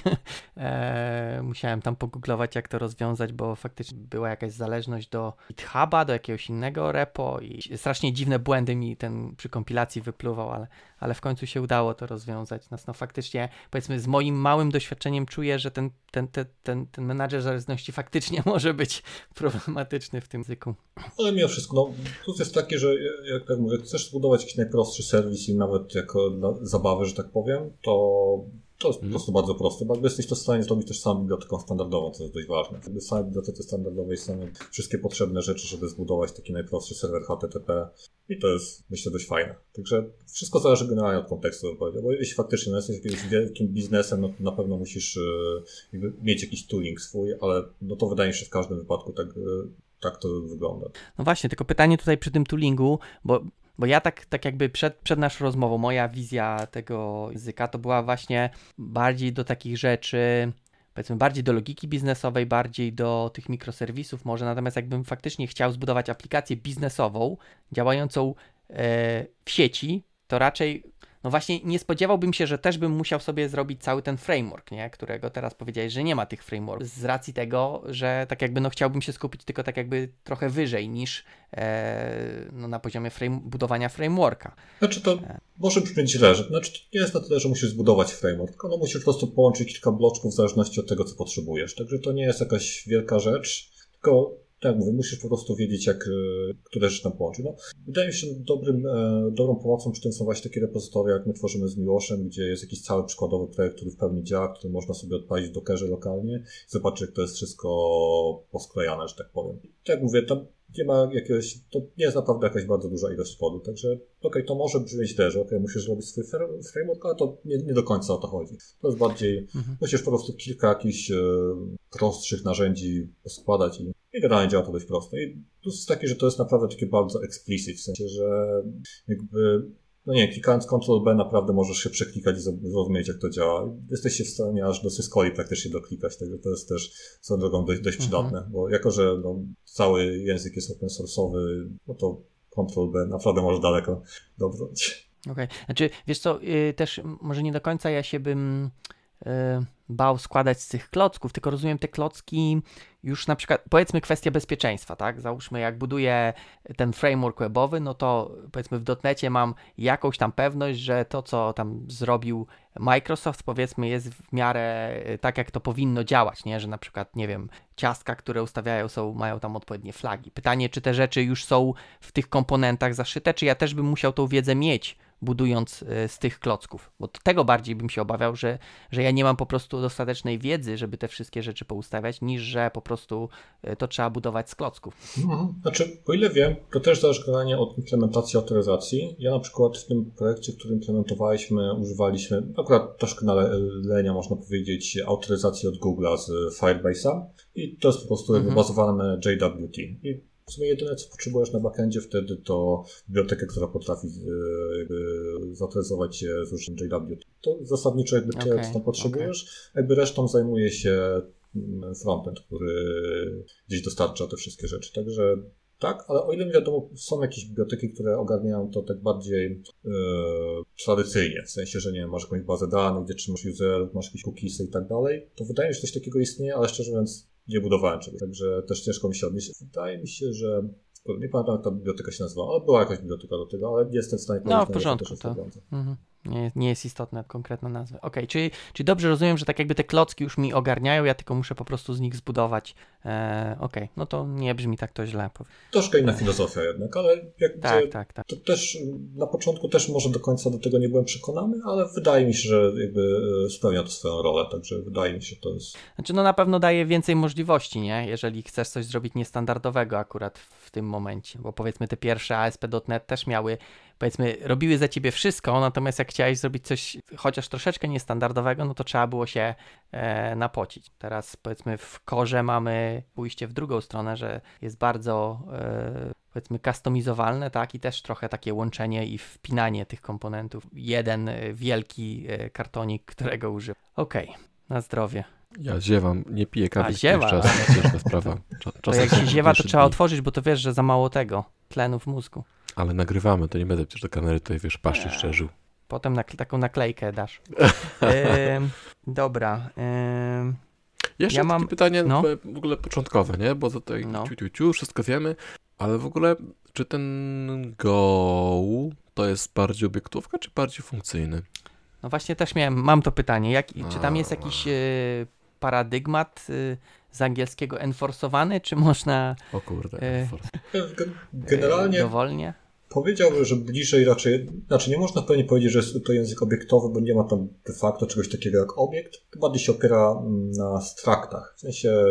y, musiałem tam pogooglować, jak to rozwiązać, bo faktycznie była jakaś zależność do GitHuba, do jakiegoś innego repo i strasznie dziwne błędy mi ten przy kompilacji wypluwał, ale, ale w końcu się udało to rozwiązać. No, no faktycznie, powiedzmy, z moim małym doświadczeniem czuję, że ten, ten, ten, ten, ten menadżer zależności faktycznie może być problematyczny w tym języku. Ale mimo wszystko, no, plus jest takie, że jak, jak mówię, chcesz zbudować jakiś najprostszy serwis i nawet jako zabawę, że tak powiem, to to jest po prostu bardzo proste, bo jakby jesteś to w stanie zrobić też samą biblioteką standardową, co jest dość ważne. Jakby same biblioteki standardowe i same wszystkie potrzebne rzeczy, żeby zbudować taki najprostszy serwer H T T P i to jest, myślę, dość fajne. Także wszystko zależy generalnie od kontekstu, bym powiedział, bo jeśli faktycznie no, jesteś jakimś wielkim biznesem, no to na pewno musisz jakby mieć jakiś tooling swój, ale no to wydaje mi się w każdym wypadku tak, tak to wygląda. No właśnie, tylko pytanie tutaj przy tym toolingu, bo Bo ja tak, tak jakby przed, przed naszą rozmową, moja wizja tego języka to była właśnie bardziej do takich rzeczy, powiedzmy bardziej do logiki biznesowej, bardziej do tych mikroserwisów może, natomiast jakbym faktycznie chciał zbudować aplikację biznesową działającą yy, w sieci, to raczej no właśnie nie spodziewałbym się, że też bym musiał sobie zrobić cały ten framework, nie? Którego teraz powiedziałeś, że nie ma tych frameworków. Z racji tego, że tak jakby no chciałbym się skupić tylko tak jakby trochę wyżej niż e, no na poziomie frame, budowania frameworka. Znaczy to może brzmieć źle, że znaczy to nie jest na tyle, że musisz zbudować framework, tylko no musisz po prostu połączyć kilka bloczków w zależności od tego, co potrzebujesz. Także to nie jest jakaś wielka rzecz, tylko tak mówię, musisz po prostu wiedzieć, jak, które rzeczy tam połączyć. No, wydaje mi się, że dobrym, e, dobrą pomocą przy tym są właśnie takie repozytoria, jak my tworzymy z Miłoszem, gdzie jest jakiś cały przykładowy projekt, który w pełni działa, który można sobie odpalić w dockerze lokalnie i zobaczyć, jak to jest wszystko posklejane, że tak powiem. Tak mówię, tam nie ma jakiegoś, to nie jest naprawdę jakaś bardzo duża ilość kodu, także okej, okay, to może brzmieć też, okej, okay, musisz robić swój framework, ale to nie, nie do końca o to chodzi. To jest bardziej, mhm. musisz po prostu kilka jakichś e, prostszych narzędzi poskładać i I generalnie działa to dość prosto. I plus jest taki, że to jest naprawdę takie bardzo explicit, w sensie, że jakby, no nie, klikając control B naprawdę możesz się przeklikać i zrozumieć, jak to działa. Jesteś się w stanie aż do syskoli praktycznie doklikać, także to jest też swoją drogą dość, dość mhm. przydatne, bo jako, że no, cały język jest open source'owy, no to control B naprawdę może daleko dobrać. Okej, okay. Znaczy, wiesz co, yy, też może nie do końca ja się bym... bał składać z tych klocków, tylko rozumiem te klocki już na przykład, powiedzmy kwestia bezpieczeństwa, tak? Załóżmy jak buduję ten framework webowy, no to powiedzmy w dotnecie mam jakąś tam pewność, że to co tam zrobił Microsoft powiedzmy jest w miarę tak jak to powinno działać, nie? Że na przykład, nie wiem, ciastka, które ustawiają są, mają tam odpowiednie flagi. Pytanie, czy te rzeczy już są w tych komponentach zaszyte, czy ja też bym musiał tą wiedzę mieć, budując z tych klocków, bo tego bardziej bym się obawiał, że, że ja nie mam po prostu dostatecznej wiedzy, żeby te wszystkie rzeczy poustawiać, niż że po prostu to trzeba budować z klocków. Mhm. Znaczy, o ile wiem, to też zależy generalnie od implementacji autoryzacji. Ja na przykład w tym projekcie, który implementowaliśmy, używaliśmy akurat troszkę nalenia, można powiedzieć, autoryzacji od Google'a z Firebase'a i to jest po prostu mhm. bazowane na J W T. I w sumie jedyne, co potrzebujesz na backendzie wtedy, to bibliotekę, która potrafi yy, zautoryzować się z użyciem J W T. To zasadniczo jakby tyle, okay, co tam potrzebujesz. Okay. Jakby resztą zajmuje się frontend, który gdzieś dostarcza te wszystkie rzeczy. Także tak, ale o ile mi wiadomo, są jakieś biblioteki, które ogarniają to tak bardziej yy, tradycyjnie, w sensie, że nie wiem, masz jakąś bazę danych, gdzie trzymasz userów, masz jakieś cookiesy i tak dalej, to wydaje mi się, że coś takiego istnieje, ale szczerze mówiąc nie budowałem czegoś, także też ciężko mi się odnieść. Wydaje mi się, że nie pamiętam jak ta biblioteka się nazywała, ale była jakaś biblioteka do tego, ale nie jestem w stanie powiedzieć. No w porządku, to mhm. nie, nie jest istotna konkretna nazwa. Okej, okay, czyli, czyli dobrze rozumiem, że tak jakby te klocki już mi ogarniają, ja tylko muszę po prostu z nich zbudować E, Okej, okay. No to nie brzmi tak to źle. Troszkę inna filozofia jednak, ale jak tak, gdzie, tak, tak. To też na początku też może do końca do tego nie byłem przekonany, ale wydaje mi się, że jakby spełnia to swoją rolę, także wydaje mi się, to jest... Znaczy no na pewno daje więcej możliwości, nie? Jeżeli chcesz coś zrobić niestandardowego akurat w tym momencie, bo powiedzmy te pierwsze A S P kropka net też miały, powiedzmy robiły za ciebie wszystko, natomiast jak chciałeś zrobić coś chociaż troszeczkę niestandardowego, no to trzeba było się e, napocić. Teraz powiedzmy w korze mamy pójście w drugą stronę, że jest bardzo e, powiedzmy customizowalne, tak, i też trochę takie łączenie i wpinanie tych komponentów. Jeden wielki kartonik, którego używa. Okej, okay. Na zdrowie. Ja ziewam, nie piję kawy. A ziewa. Czas, ciężka sprawa. To jak się ziewa, to trzeba dni. Otworzyć, bo to wiesz, że za mało tego tlenu w mózgu. Ale nagrywamy, to nie będę przecież do kamery tutaj, wiesz, paszczy szczerzył. Potem na, taką naklejkę dasz. Yy, dobra. Yy, Jeszcze ja mam... takie pytanie no. w ogóle początkowe, nie? Bo tutaj no. ciu, ciu, ciu, wszystko wiemy, ale w ogóle czy ten Go to jest bardziej obiektówka, czy bardziej funkcyjny? No właśnie też miałem, mam to pytanie. Jak, czy tam jest jakiś y, paradygmat y, z angielskiego enforcowany, czy można... O kurde, enforce. Y, Generalnie... Y, dowolnie? Powiedziałbym, że bliżej raczej, znaczy nie można pewnie powiedzieć, że jest to język obiektowy, bo nie ma tam de facto czegoś takiego jak obiekt. To bardziej się opiera na straktach. W sensie,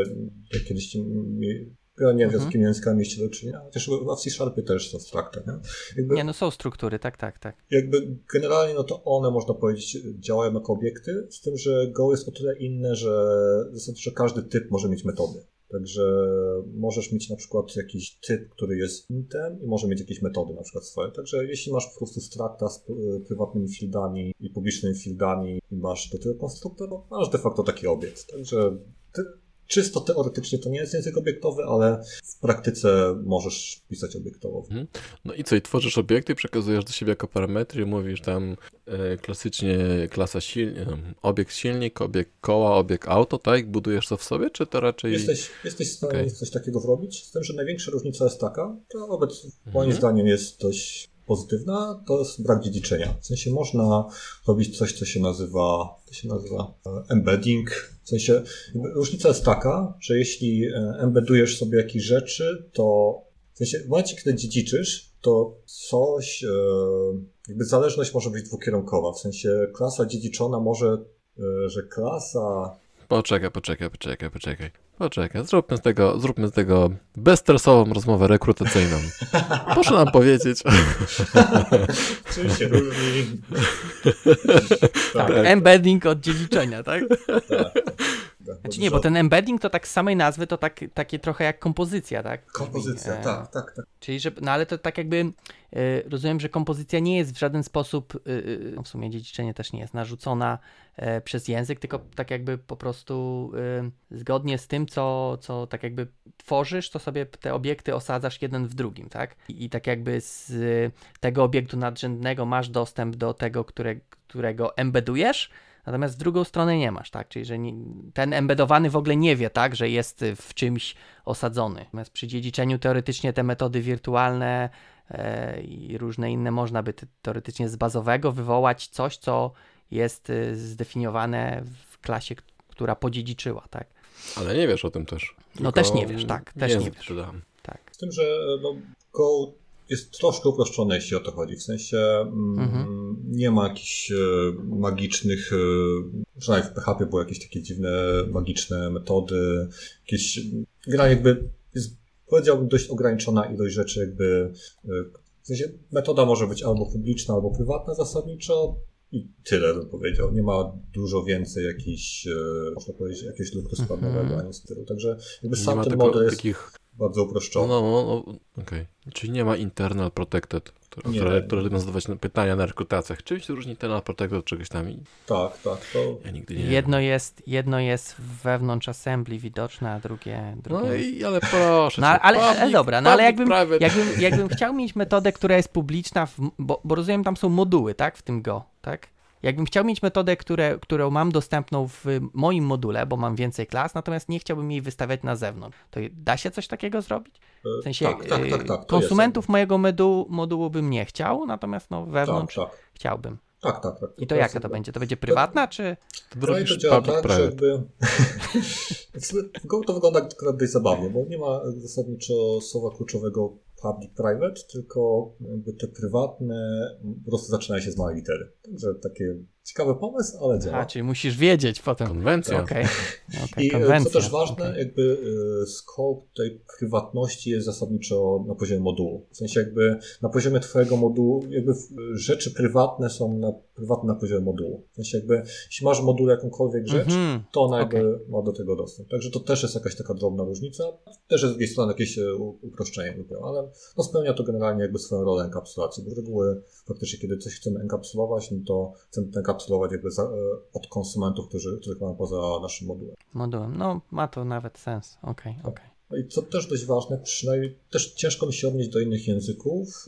jak kiedyś ja nie wiem, mhm. z jakimi językami mieliście do czynienia, chociaż w C-Sharpie też są abstrakty, nie? Jakby, nie, no są struktury, tak, tak, tak. Jakby generalnie, no to one, można powiedzieć, działają jako obiekty, z tym, że Go jest o tyle inne, że, że każdy typ może mieć metody. Także możesz mieć na przykład jakiś typ, który jest intem i może mieć jakieś metody na przykład swoje. Także jeśli masz po prostu strakta z prywatnymi fieldami i publicznymi fieldami i masz do tego konstruktor, no masz de facto taki obiekt. Także ty, czysto teoretycznie to nie jest język obiektowy, ale w praktyce możesz pisać obiektowo. Hmm. No i co, i tworzysz obiekty, przekazujesz do siebie jako parametry, mówisz tam e, klasycznie klasa silnik, obiekt silnik, obiekt koła, obiekt auto, tak? Budujesz to w sobie, czy to raczej... Jesteś, jesteś w stanie okay. coś takiego zrobić, z tym, że największa różnica jest taka, to obecnie hmm. moim zdaniem jest dość pozytywna, to jest brak dziedziczenia. W sensie można robić coś, co się nazywa, co się nazywa embedding. W sensie różnica jest taka, że jeśli embedujesz sobie jakieś rzeczy, to w sensie w momencie, kiedy dziedziczysz, to coś, jakby zależność może być dwukierunkowa. W sensie klasa dziedziczona może, że klasa... Poczekaj, poczekaj, poczekaj, poczekaj. Poczekaj, zróbmy z tego, zróbmy z tego bezstresową rozmowę rekrutacyjną. Proszę nam powiedzieć. Czym się różni? Tak, tak. Embedding od dziedziczenia, tak? Tak. Znaczy nie, bo ten embedding to tak z samej nazwy to tak, takie trochę jak kompozycja, tak? Kompozycja, czyli, tak, tak, tak. Czyli, że, no ale to tak jakby rozumiem, że kompozycja nie jest w żaden sposób, no w sumie dziedziczenie też nie jest narzucona przez język, tylko tak jakby po prostu zgodnie z tym, co, co tak jakby tworzysz, to sobie te obiekty osadzasz jeden w drugim, tak? I, i tak jakby z tego obiektu nadrzędnego masz dostęp do tego, które, którego embedujesz, natomiast w drugą stronę nie masz, tak? Czyli, że nie, ten embedowany w ogóle nie wie, tak, że jest w czymś osadzony. Natomiast przy dziedziczeniu teoretycznie te metody wirtualne e, i różne inne można by teoretycznie z bazowego wywołać coś, co jest zdefiniowane w klasie, która podziedziczyła, tak? Ale nie wiesz o tym też. No też nie wiesz, tak. Też nie, nie wiesz. Tak. Z tym, że no, Go jest troszkę uproszczone, jeśli o to chodzi. W sensie mm, mhm. nie ma jakichś e, magicznych, e, przynajmniej w P H P były jakieś takie dziwne, magiczne metody. Jakieś, gra jakby jest, powiedziałbym, dość ograniczona ilość rzeczy jakby. E, w sensie metoda może być albo publiczna, albo prywatna zasadniczo. I tyle bym powiedział. Nie ma dużo więcej jakichś, e, można powiedzieć, jakiegoś luktu składowego mm-hmm. ani z tyłu. Także jakby sam ten model jest takich... bardzo uproszczony. No, no, no okej. Okay. Czyli nie ma internal protected, to, nie, które, które będą zadawać pytania na rekrutacjach. Czym się różni internal protected od czegoś tam? Tak, tak. To... Ja nigdy nie jedno wiem. Jest, jedno jest wewnątrz assembly widoczne, a drugie... drugie... No i ale proszę. No, ale, public, ale dobra, no ale jakbym, jakbym, jakbym chciał mieć metodę, która jest publiczna, w, bo, bo rozumiem, tam są moduły, tak, w tym Go, tak? Jakbym chciał mieć metodę, które, którą mam dostępną w moim module, bo mam więcej klas, natomiast nie chciałbym jej wystawiać na zewnątrz, to da się coś takiego zrobić? W sensie tak, tak, tak, tak, konsumentów mojego modułu, modułu bym nie chciał, natomiast no wewnątrz tak, tak. chciałbym. Tak, tak, tak. I to jaka to będzie? To będzie prywatna, czy to robisz no działa, public tak, private? Go to wygląda dość zabawnie, bo nie ma zasadniczo słowa kluczowego public private, tylko jakby te prywatne po prostu zaczynają się z małej litery. Także takie ciekawy pomysł, ale działa. A, czyli musisz wiedzieć potem. Konwencja. Okay. Okay, I konwencja. Co też ważne, okay. jakby scope tej prywatności jest zasadniczo na poziomie modułu. W sensie jakby na poziomie twojego modułu, jakby rzeczy prywatne są na, prywatne na poziomie modułu. W sensie jakby jeśli masz moduł jakąkolwiek rzecz, mm-hmm. to ona okay. jakby ma do tego dostęp. Także to też jest jakaś taka drobna różnica. Też jest z drugiej strony jakieś uproszczenie, ale no spełnia to generalnie jakby swoją rolę enkapsulacji. Bo z reguły faktycznie kiedy coś chcemy enkapsulować, no to chcemy ten kapsulować jakby za, od konsumentów, którzy, których mamy poza naszym modułem. Modułem. No ma to nawet sens. Okej, okay, okej. Okay. I co też dość ważne, przynajmniej też ciężko mi się odnieść do innych języków,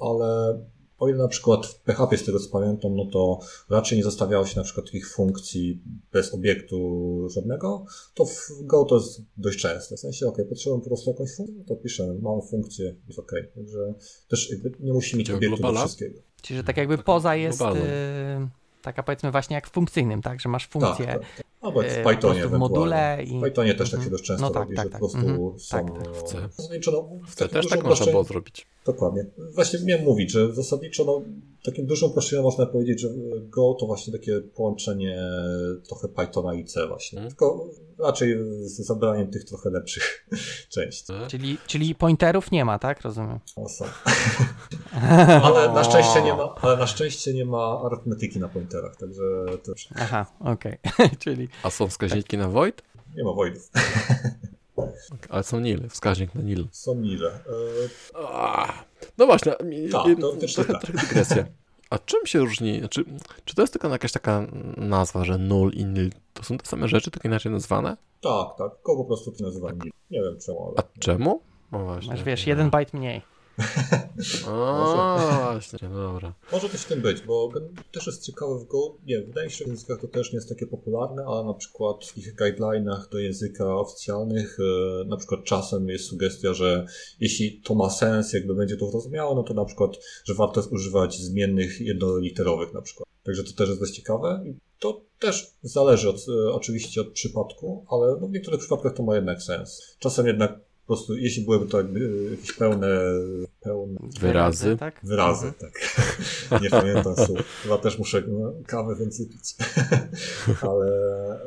ale o ile na przykład w P H P z tego co pamiętam, no to raczej nie zostawiało się na przykład takich funkcji bez obiektu żadnego, to w Go to jest dość częste. W sensie, okej, okay, potrzebujemy po prostu jakąś funkcję, to piszemy, mamy funkcję, jest okej. Okay. Także też jakby nie musi mieć obiektu globala? do wszystkiego. Czyli, że tak jakby tak poza jest... Globalne. Taka powiedzmy właśnie jak w funkcyjnym, tak, że masz funkcję tak, tak, tak. Albo w Pythonie w module. I... W Pythonie też tak się dość często no tak, robi, tak, że tak, po prostu mm, są... Tak, tak. W C, zasadniczo, no, w C też tak można było zrobić. Dokładnie. Właśnie miałem mówić, że zasadniczo no, takim dużym uproszczeniem można powiedzieć, że Go to właśnie takie połączenie trochę Pythona i C właśnie. Hmm. Tylko raczej z zabraniem tych trochę lepszych części. Hmm. Czyli, czyli pointerów nie ma, tak? Rozumiem. Awesome. ale, na szczęście nie ma, ale na szczęście nie ma arytmetyki na pointerach, także też. Aha, okej. Okay. czyli A są wskaźniki tak. na void? Nie ma voidów. Ale są nile, wskaźnik na nil. Są nile. Yy... No właśnie, Ta, to też trochę, tak. trochę dygresja. A czym się różni, czy, czy to jest tylko jakaś taka nazwa, że null i nil, to są te same rzeczy, tylko inaczej nazwane? Tak, tak, kogo po prostu to nazywa tak. nil. Nie wiem czemu, ale... A czemu? No właśnie. Masz wiesz, jeden bajt mniej. O, właśnie, dobra. Może coś w tym być, bo też jest ciekawe w Go, nie, wydaje się, że w językach to też nie jest takie popularne, ale na przykład w ich guideline'ach do języka oficjalnych na przykład czasem jest sugestia, że jeśli to ma sens, jakby będzie to zrozumiałe, no to na przykład, że warto używać zmiennych jednoliterowych na przykład. Także to też jest dość ciekawe. To też zależy od, oczywiście od przypadku, ale no w niektórych przypadkach to ma jednak sens. Czasem jednak po prostu, jeśli byłyby to jakby jakieś pełne, pełne... Wyrazy, tak? Wyrazy, tak. Nie pamiętam słów. Chyba też muszę no, kawę więcej pić. Ale e,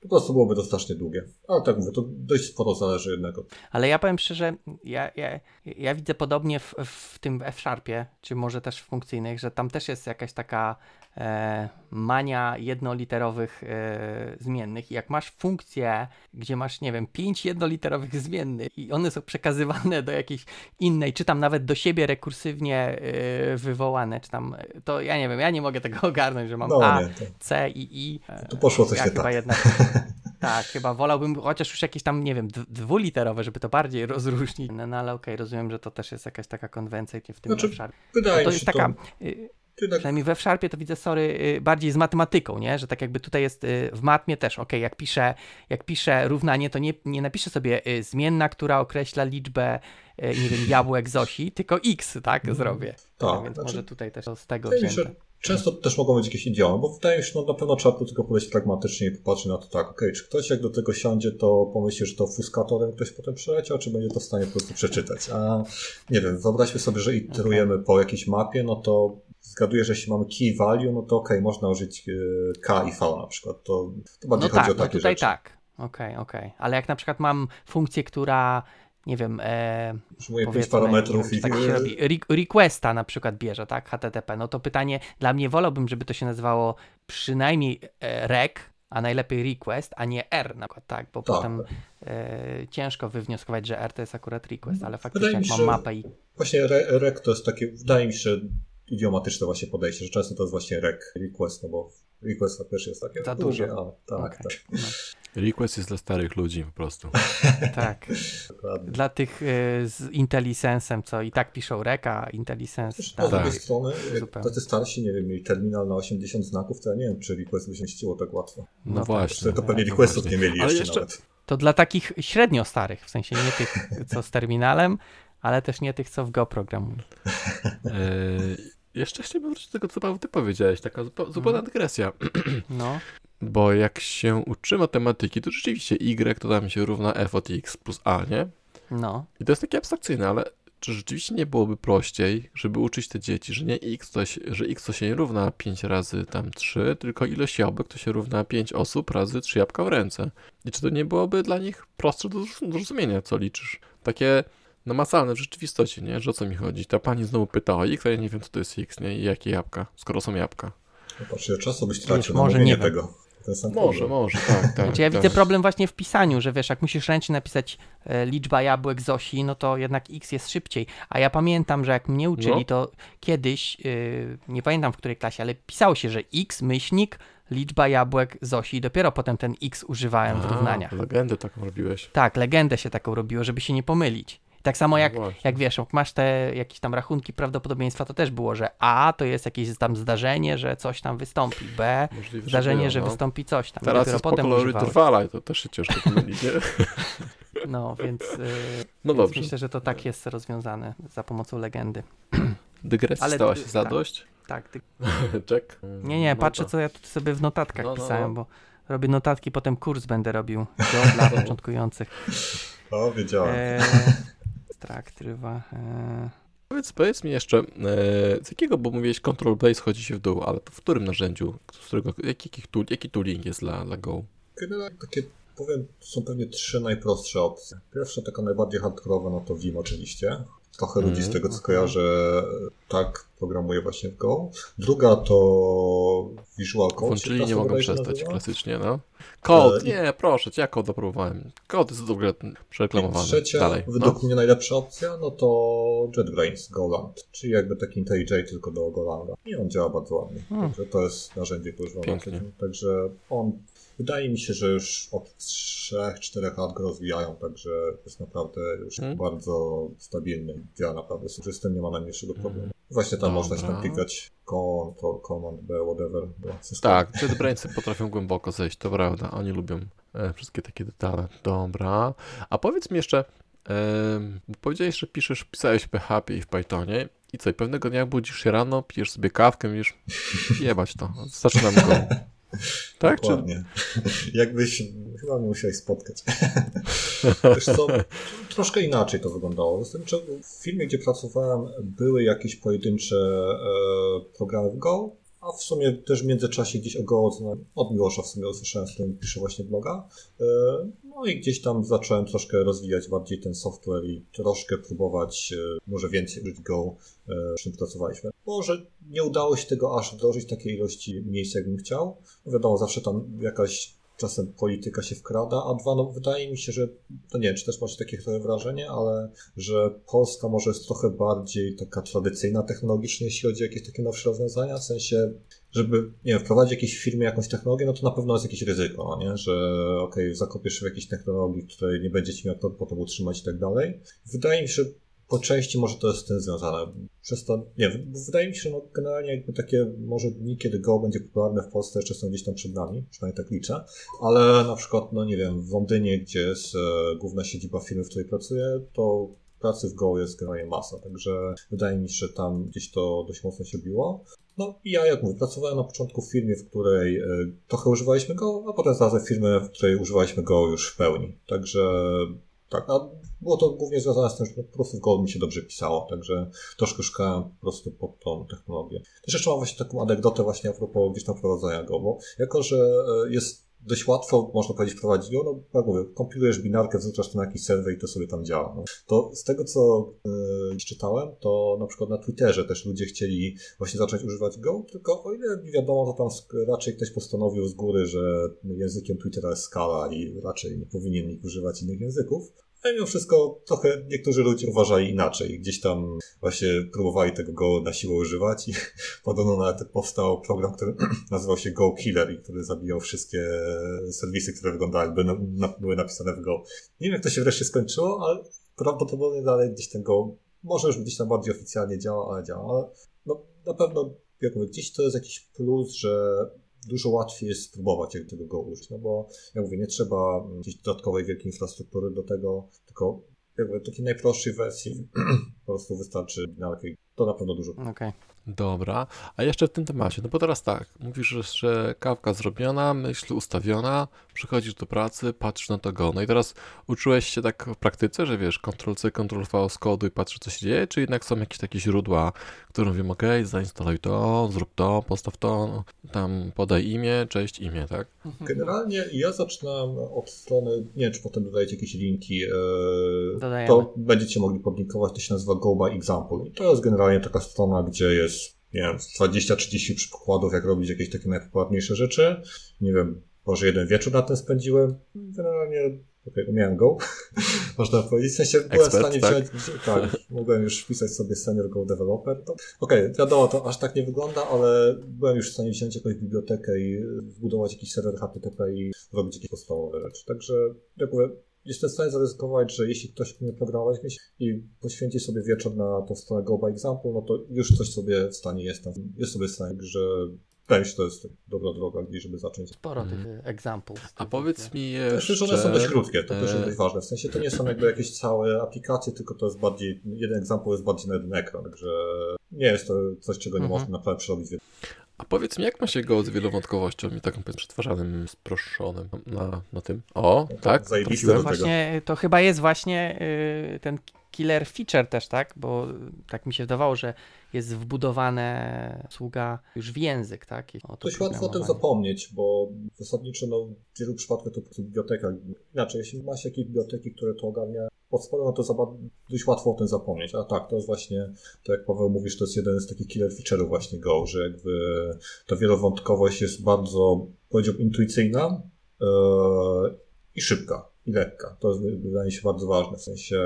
po prostu byłoby to strasznie długie. Ale tak mówię, to dość sporo zależy jednak od... Ale ja powiem szczerze, ja, ja, ja widzę podobnie w, w tym F-Sharpie, czy może też w funkcyjnych, że tam też jest jakaś taka e, mania jednoliterowych e, zmiennych. I jak masz funkcję, gdzie masz, nie wiem, pięć jednoliterowych zmiennych, i one są przekazywane do jakiejś innej, czy tam nawet do siebie rekursywnie yy, wywołane, czy tam, to ja nie wiem, ja nie mogę tego ogarnąć, że mam no, A, nie, to... C i I. To, to poszło coś ja nie chyba tak. Jednak, tak, chyba wolałbym chociaż już jakieś tam, nie wiem, d- dwuliterowe, żeby to bardziej rozróżnić. No, no ale okej, okay, rozumiem, że to też jest jakaś taka konwencja w tym znaczy, obszarze. Wydaje no, to jest taka... To... Yy, Jednak... Przynajmniej we F-Sharpie to widzę, sorry, bardziej z matematyką, nie? Że tak jakby tutaj jest w matmie też, okej, okay, jak piszę, jak piszę równanie, to nie, nie napiszę sobie zmienna, która określa liczbę, nie wiem, jabłek z osi, tylko x, tak, zrobię. Tak, więc znaczy, może tutaj też z tego wzięte. Często też mogą być jakieś idiomy, bo wydaje mi się, że no, na pewno trzeba do tego podejść pragmatycznie i popatrzeć na to tak, okej, okay, czy ktoś jak do tego siądzie, to pomyśli, że to fuskatorem ktoś potem przeleciał, czy będzie to w stanie po prostu przeczytać. A nie wiem, wyobraźmy sobie, że iterujemy okay. po jakiejś mapie, no to zgaduję, że jeśli mamy key value, no to okej, okay, można użyć K i V na przykład. To, to bardziej no chodzi tak, o takie no tutaj rzeczy. Tak, okej, okay, okej. Okay. Ale jak na przykład mam funkcję, która, nie wiem, e, powiedzmy, pięć parametrów wiem, i... tak się robi, re- requesta na przykład bierze, tak, H T T P, no to pytanie, dla mnie wolałbym, żeby to się nazywało przynajmniej rec, a najlepiej request, a nie R na przykład, tak, bo tak. potem e, ciężko wywnioskować, że R to jest akurat request, ale faktycznie wydaje jak mam się, mapę i... Właśnie rec to jest takie, wydaje mi się, idiomatyczne właśnie podejście, że często to jest właśnie rec, request, no bo request też jest takie... Za duże. dużo. A, tak, okay. tak. No. Request jest dla starych ludzi po prostu. tak. Dokładnie. Dla tych y, z IntelliSense'em, co i tak piszą reka, IntelliSense... Z drugiej strony, jak tacy starsi, nie wiem, mieli terminal na osiemdziesiąt znaków, to ja nie wiem, czy request by się mieściło tak łatwo. No, no właśnie. To pewnie requestów no nie mieli jeszcze, jeszcze nawet. To dla takich średnio starych, w sensie nie tych, co z terminalem, ale też nie tych, co w Go programują. jeszcze chciałbym wrócić do tego, co Paweł, ty powiedziałeś, taka zupełna dygresja. No. Bo jak się uczy matematyki, to rzeczywiście Y to tam się równa F od X plus A, nie? No. I to jest takie abstrakcyjne, ale czy rzeczywiście nie byłoby prościej, żeby uczyć te dzieci, że nie X, to się, że X to się nie równa pięć razy tam trzy, tylko ilość jabłek to się równa pięć osób razy trzy jabłka w ręce. I czy to nie byłoby dla nich prostsze do zrozumienia, co liczysz? Takie namacalne w rzeczywistości, nie? Że o co mi chodzi? Ta pani znowu pyta o X, a ja nie wiem, co to jest X, nie? I jakie jabłka, skoro są jabłka. Patrzcie, czasu byś tracił na mówienie tego. Może, może, tak, tak. Znaczy, ja tak. widzę problem właśnie w pisaniu, że wiesz, jak musisz ręcznie napisać e, liczba jabłek Zosi, no to jednak X jest szybciej. A ja pamiętam, że jak mnie uczyli, no. to kiedyś, y, nie pamiętam w której klasie, ale pisało się, że X, myślnik, liczba jabłek Zosi i dopiero potem ten X używałem A, w równaniach. Legendę taką robiłeś. Tak, legendę się taką robiło, żeby się nie pomylić. Tak samo jak, no jak wiesz, jak masz te jakieś tam rachunki prawdopodobieństwa, to też było, że A to jest jakieś tam zdarzenie, że coś tam wystąpi, B Możliwe, zdarzenie, że, było, że no. wystąpi coś tam. Teraz jest po kolory trwala i to też się ciężko pomylić, nie? No, więc, no więc myślę, że to tak jest rozwiązane za pomocą legendy. Dygresja stała się zadość? Tak. tak dy... Czek. Nie, nie, no patrzę to. Co ja tu sobie w notatkach no, pisałem, no, no. bo robię notatki, potem kurs będę robił dla początkujących. O, wiedziałem. E... Traktywa. Eee. Powiedz, powiedz mi jeszcze, e, z jakiego, bo mówiłeś control base chodzi się w dół, ale to w którym narzędziu, z którego, jaki, jaki, tool, jaki tooling jest dla, dla Go? Generalnie takie, powiem, są pewnie trzy najprostsze opcje. Pierwsza, taka najbardziej hardkorowa, no to Vim oczywiście. Trochę ludzi mm, z tego, co okay. kojarzę, tak programuje właśnie w Go. Druga to Visual Code. Włączyli, nie mogę przestać nazywa? klasycznie, no. Code, nie, proszę cię, ja Code aprobowałem. Code jest w ogóle przereklamowany. Trzecia, Dalej, według no. mnie najlepsza opcja, no to JetBrains Goland, czyli jakby taki IntelliJ tylko do Golanda. I on działa bardzo ładnie, hmm. także to jest narzędzie, które używam. Także on, wydaje mi się, że już od trzech, czterech lat go rozwijają, także jest naprawdę już hmm. bardzo stabilny. Działa naprawdę, z tym nie ma najmniejszego problemu. Właśnie tam Dobra. można się tam klikać Control, Command, B, whatever. Tak, JetBrainsy potrafią głęboko zejść, to prawda, oni lubią e, wszystkie takie detale. Dobra, a powiedz mi jeszcze, e, bo powiedziałeś, że piszesz, pisałeś w P H P i w Pythonie i co, i pewnego dnia budzisz się rano, pijesz sobie kawkę, mówisz, jebać to, zaczynam go. Tak? Dokładnie. Czy... Jakbyś chyba mnie musiałeś spotkać. Wiesz co, troszkę inaczej to wyglądało. Znaczy, w firmie, gdzie pracowałem, były jakieś pojedyncze e, programy w Go, a w sumie też w międzyczasie gdzieś o Go od Miłosza w sumie usłyszałem, z którym piszę właśnie bloga. E, no i gdzieś tam zacząłem troszkę rozwijać bardziej ten software i troszkę próbować e, może więcej użyć Go, e, przy czym pracowaliśmy. Może nie udało się tego aż wdrożyć takiej ilości miejsc, jakbym chciał. Wiadomo, zawsze tam jakaś czasem polityka się wkrada, a dwa, no wydaje mi się, że, no nie wiem, czy też macie takie wrażenie, ale że Polska może jest trochę bardziej taka tradycyjna technologicznie, jeśli chodzi o jakieś takie nowsze rozwiązania, w sensie, żeby, nie wiem, wprowadzić jakiejś firmie jakąś technologię, no to na pewno jest jakieś ryzyko, nie? Że okej, okay, zakopiesz się w jakiejś technologii, której nie będzie ci miał potem utrzymać i tak dalej. Wydaje mi się, że po części może to jest z tym związane. Przez to, nie wiem, wydaje mi się, że no generalnie jakby takie może dni, kiedy Go będzie popularne w Polsce, jeszcze są gdzieś tam przed nami, przynajmniej tak liczę, ale na przykład, no nie wiem, w Londynie, gdzie jest e, główna siedziba firmy, w której pracuję, to pracy w Go jest generalnie masa, także wydaje mi się, że tam gdzieś to dość mocno się biło. No i ja, jak mówię, pracowałem na początku w firmie, w której e, trochę używaliśmy Go, a potem znalazłem firmę, w której używaliśmy Go już w pełni, także... Tak, a było to głównie związane z tym, że po prostu w Go mi się dobrze pisało, także troszkę szukałem po prostu pod tą technologię. Też jeszcze mam właśnie taką anegdotę właśnie a propos gdzieś tam prowadzenia Go, bo jako, że jest dość łatwo, można powiedzieć, prowadzić Go, no jak mówię, kompilujesz binarkę, wrzucasz to na jakiś serwer i to sobie tam działa. No. To z tego, co yy, czytałem, to na przykład na Twitterze też ludzie chcieli właśnie zacząć używać Go, tylko o ile mi wiadomo, to tam raczej ktoś postanowił z góry, że językiem Twittera jest Scala i raczej nie powinien nikt używać innych języków. A mimo wszystko trochę niektórzy ludzie uważali inaczej. Gdzieś tam właśnie próbowali tego Go na siłę używać i podobno nawet powstał program, który nazywał się Go Killer i który zabijał wszystkie serwisy, które wyglądały, jakby były napisane w Go. Nie wiem, jak to się wreszcie skończyło, ale prawdopodobnie dalej gdzieś ten Go może już gdzieś tam bardziej oficjalnie działa, ale działa. Ale no, na pewno jak mówię, gdzieś to jest jakiś plus, że dużo łatwiej jest spróbować, jak tego Go użyć, no bo, jak mówię, nie trzeba jakiejś dodatkowej wielkiej infrastruktury do tego, tylko jakby takiej najprostszej wersji po prostu wystarczy binarkę. To na pewno dużo. Okej. Okay. Dobra, a jeszcze w tym temacie, no bo teraz tak, mówisz, że kawka zrobiona, myśl ustawiona, przychodzisz do pracy, patrzysz na to Go. No i teraz uczyłeś się tak w praktyce, że wiesz, Ctrl-C, Ctrl-V z kodu i patrzysz, co się dzieje, czy jednak są jakieś takie źródła, które mówią, ok, zainstaluj to, zrób to, postaw to, tam podaj imię, cześć imię, tak? Generalnie ja zaczynam od strony, nie wiem, czy potem dodajecie jakieś linki, dodajemy. To będziecie mogli publikować, to się nazywa Go by Example i to jest generalnie taka strona, gdzie jest nie wiem, dwadzieścia trzydzieści przykładów, jak robić jakieś takie najpopularniejsze rzeczy. Nie wiem, może jeden wieczór na tym spędziłem. Generalnie okay, umiałem Go, można powiedzieć. W sensie byłem Expert, w stanie tak? wziąć... Tak, mogłem już wpisać sobie senior Go developer. Okej, okay, wiadomo, to aż tak nie wygląda, ale byłem już w stanie wziąć jakąś bibliotekę i zbudować jakiś serwer H T T P i robić jakieś podstawowe rzeczy. Także jak mówię, jestem w stanie zaryzykować, że jeśli ktoś umie programować i poświęci sobie wieczór na tą stronę Go by Example, no to już coś sobie w stanie jestem. Jest sobie w stanie, że wydaje to jest dobra droga, gdzieś, żeby zacząć. Sporo tych hmm. example. A powiedz mi jeszcze... Myślę, że one są dość krótkie, to też jest dość ważne. W sensie to nie są jakby jakieś całe aplikacje, tylko to jest bardziej, jeden example jest bardziej na jeden ekran, także nie jest to coś, czego nie hmm. można naprawdę przerobić. A powiedz mi, jak ma się Go z wielowątkowością i taką przetwarzanym, sproszonym na, na tym? O, tak, tak zajebiste do właśnie, tego. To chyba jest właśnie yy, ten killer feature też, tak? Bo tak mi się wydawało, że jest wbudowana usługa już w język, tak? Dość łatwo o tym zapomnieć, bo zasadniczo no, w wielu przypadkach to biblioteka. Inaczej, jeśli ma się jakieś biblioteki, które to ogarnia pod spodem, no to za, dość łatwo o tym zapomnieć. A tak, to jest właśnie, to jak Paweł mówisz, to jest jeden z takich killer feature'ów właśnie Go, że jakby ta wielowątkowość jest bardzo, powiedziałbym, intuicyjna yy, i szybka. I lekka. To jest wydaje mi się bardzo ważne. W sensie,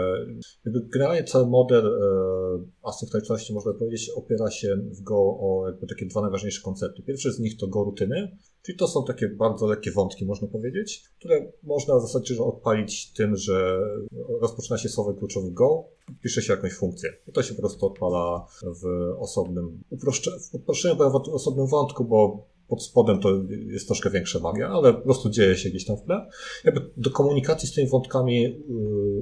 jakby generalnie cały model e, asynchroniczności, można powiedzieć, opiera się w Go o jakby takie dwa najważniejsze koncepty. Pierwszy z nich to Go rutyny, czyli to są takie bardzo lekkie wątki, można powiedzieć, które można w zasadzie że odpalić tym, że rozpoczyna się słowo kluczowe Go, pisze się jakąś funkcję. I to się po prostu odpala w osobnym uproszczeniu, w uproszczeniu, w osobnym wątku, bo pod spodem to jest troszkę większa magia, ale po prostu dzieje się gdzieś tam w tle. Jakby do komunikacji z tymi wątkami yy,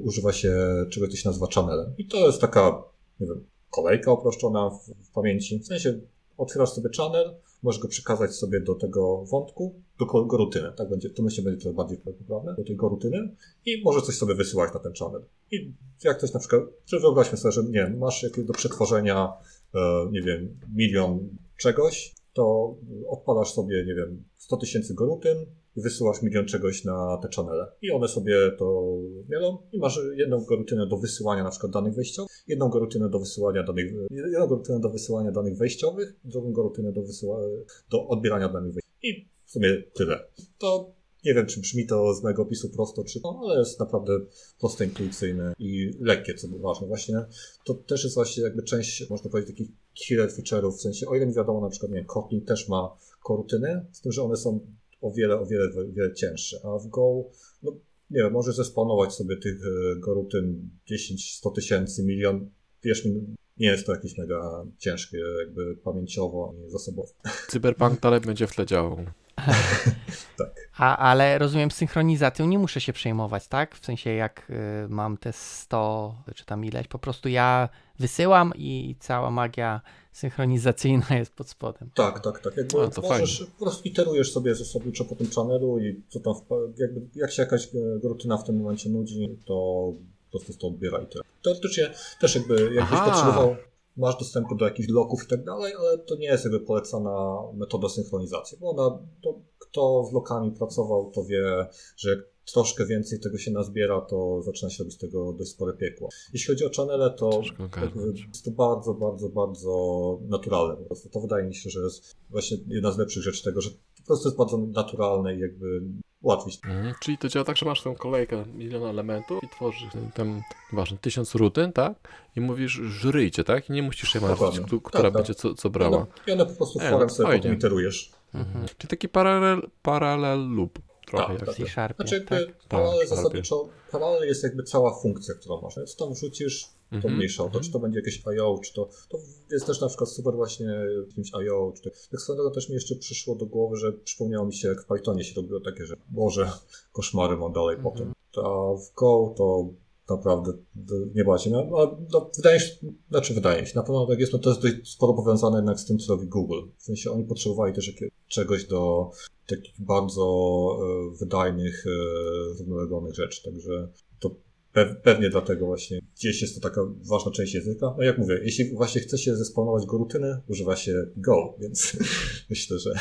używa się czegoś, co się nazywa channelem. I to jest taka, nie wiem, kolejka uproszczona w, w pamięci. W sensie otwierasz sobie channel, możesz go przekazać sobie do tego wątku, do go rutyny. Tak będzie, to myślę, będzie to bardziej poprawne, do tej go rutyny i możesz coś sobie wysyłać na ten channel. I jak ktoś na przykład, czy wyobraźmy sobie, że nie wiem, masz jakieś do przetworzenia, yy, nie wiem, milion czegoś, to odpalasz sobie, nie wiem, sto tysięcy go rutyn i wysyłasz milion czegoś na te channele. I one sobie to mielą i masz jedną go rutynę do wysyłania na przykład danych wejściowych, jedną go rutynę do wysyłania danych, jedną go rutynę do wysyłania danych wejściowych, drugą go rutynę do wysyłania, do odbierania danych wejściowych. I w sumie tyle. To nie wiem, czy brzmi to z mojego opisu prosto, czy to, ale jest naprawdę proste, intuicyjne i lekkie, co było ważne. Właśnie to też jest właśnie jakby część, można powiedzieć, takich killer feature'ów, w sensie, o ile mi wiadomo, na przykład, nie wiem, Kotlin też ma korutyny, z tym, że one są o wiele, o wiele, wiele cięższe, a w Go, no nie wiem, możesz zespanować sobie tych korutyn dziesięć, sto tysięcy, milion, wiesz mi, nie jest to jakieś mega ciężkie, jakby pamięciowo i zasobowo. Cyberpunk dalej będzie w tle działał. Tak. A, ale rozumiem, synchronizacją nie muszę się przejmować, tak? W sensie jak y, mam te sto, czy tam ileś, po prostu ja wysyłam i cała magia synchronizacyjna jest pod spodem. Tak, tak, tak. Jakby no, to możesz, fajnie. Po prostu iterujesz sobie zasadniczo po tym channelu i co tam, jakby, jak się jakaś rutyna w tym momencie nudzi, to po prostu to odbiera i tyle. Teoretycznie też jakby, jakbyś potrzebował... Masz dostęp do jakichś loków i tak dalej, ale to nie jest jakby polecana metoda synchronizacji, bo ona, to, kto z lokami pracował, to wie, że jak troszkę więcej tego się nazbiera, to zaczyna się robić z tego dość spore piekło. Jeśli chodzi o channele, to jest to bardzo, bardzo, bardzo naturalne. Po prostu to wydaje mi się, że jest właśnie jedna z lepszych rzeczy tego, że po prostu jest bardzo naturalne i jakby łatwiej. Mhm. Czyli to działa tak, że masz tę kolejkę miliona elementów i tworzysz tam, ważne, tysiąc rutyn, tak? I mówisz, żryjcie, tak? I nie musisz się martwić, tak, która tak, będzie co, co brała. No, no. I one po prostu e, forem no, sobie potem iterujesz. Mhm. Czyli taki paralel, paralel loop. Trochę tak, jak C-Sharpie. Znaczy jakby tak, paralel tak, zasadniczo, paralel jest jakby cała funkcja, którą masz. Jak tam wrzucisz, to mm-hmm, mniejsza o to, mm-hmm. czy to będzie jakieś I O, czy to, to jest też na przykład super właśnie jakimś I O, czy to. Tak samo też mi jeszcze przyszło do głowy, że przypomniało mi się, jak w Pythonie się robiło takie, że Boże, koszmary mam dalej mm-hmm. potem. A w Go to naprawdę, nie właśnie. No, no, wydaje się, znaczy wydaje się, na pewno tak jest, no to jest dość sporo powiązane jednak z tym, co robi Google. W sensie oni potrzebowali też jakiegoś, czegoś do takich bardzo e, wydajnych, e, równoległych rzeczy, także to pe- pewnie dlatego właśnie gdzieś jest to taka ważna część języka. No jak mówię, jeśli właśnie chce się zespawnować go rutyny, używa się Go, więc myślę, że...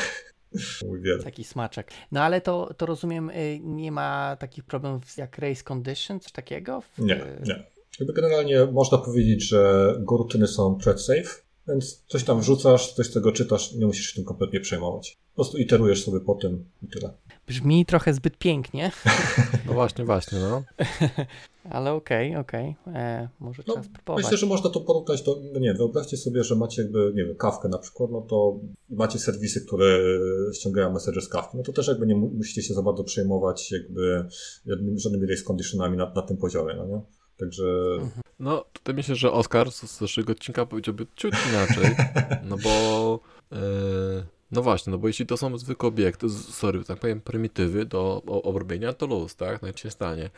Taki smaczek. No ale to, to rozumiem, nie ma takich problemów jak race condition, coś takiego? W... Nie, nie. Jakby generalnie można powiedzieć, że rutyny są thread safe, więc coś tam wrzucasz, coś z tego czytasz, nie musisz się tym kompletnie przejmować. Po prostu iterujesz sobie po tym i tyle. Brzmi trochę zbyt pięknie. No właśnie, właśnie, no. Ale okej, okay, okej. Okay. Może no, czas próbować. Myślę, że można to porównać do, no nie, wyobraźcie sobie, że macie jakby, nie wiem, Kawkę na przykład, no to macie serwisy, które ściągają message z Kawki, no to też jakby nie musicie się za bardzo przejmować jakby żadnymi race conditionami na, na tym poziomie, no nie? Także... Mhm. No, tutaj myślę, że Oskar z naszego odcinka powiedziałby ciut inaczej, no bo... Yy... No właśnie, no bo jeśli to są zwykłe obiekty, sorry, tak powiem, prymitywy do obrobienia, to luz, tak, nawet się stanie.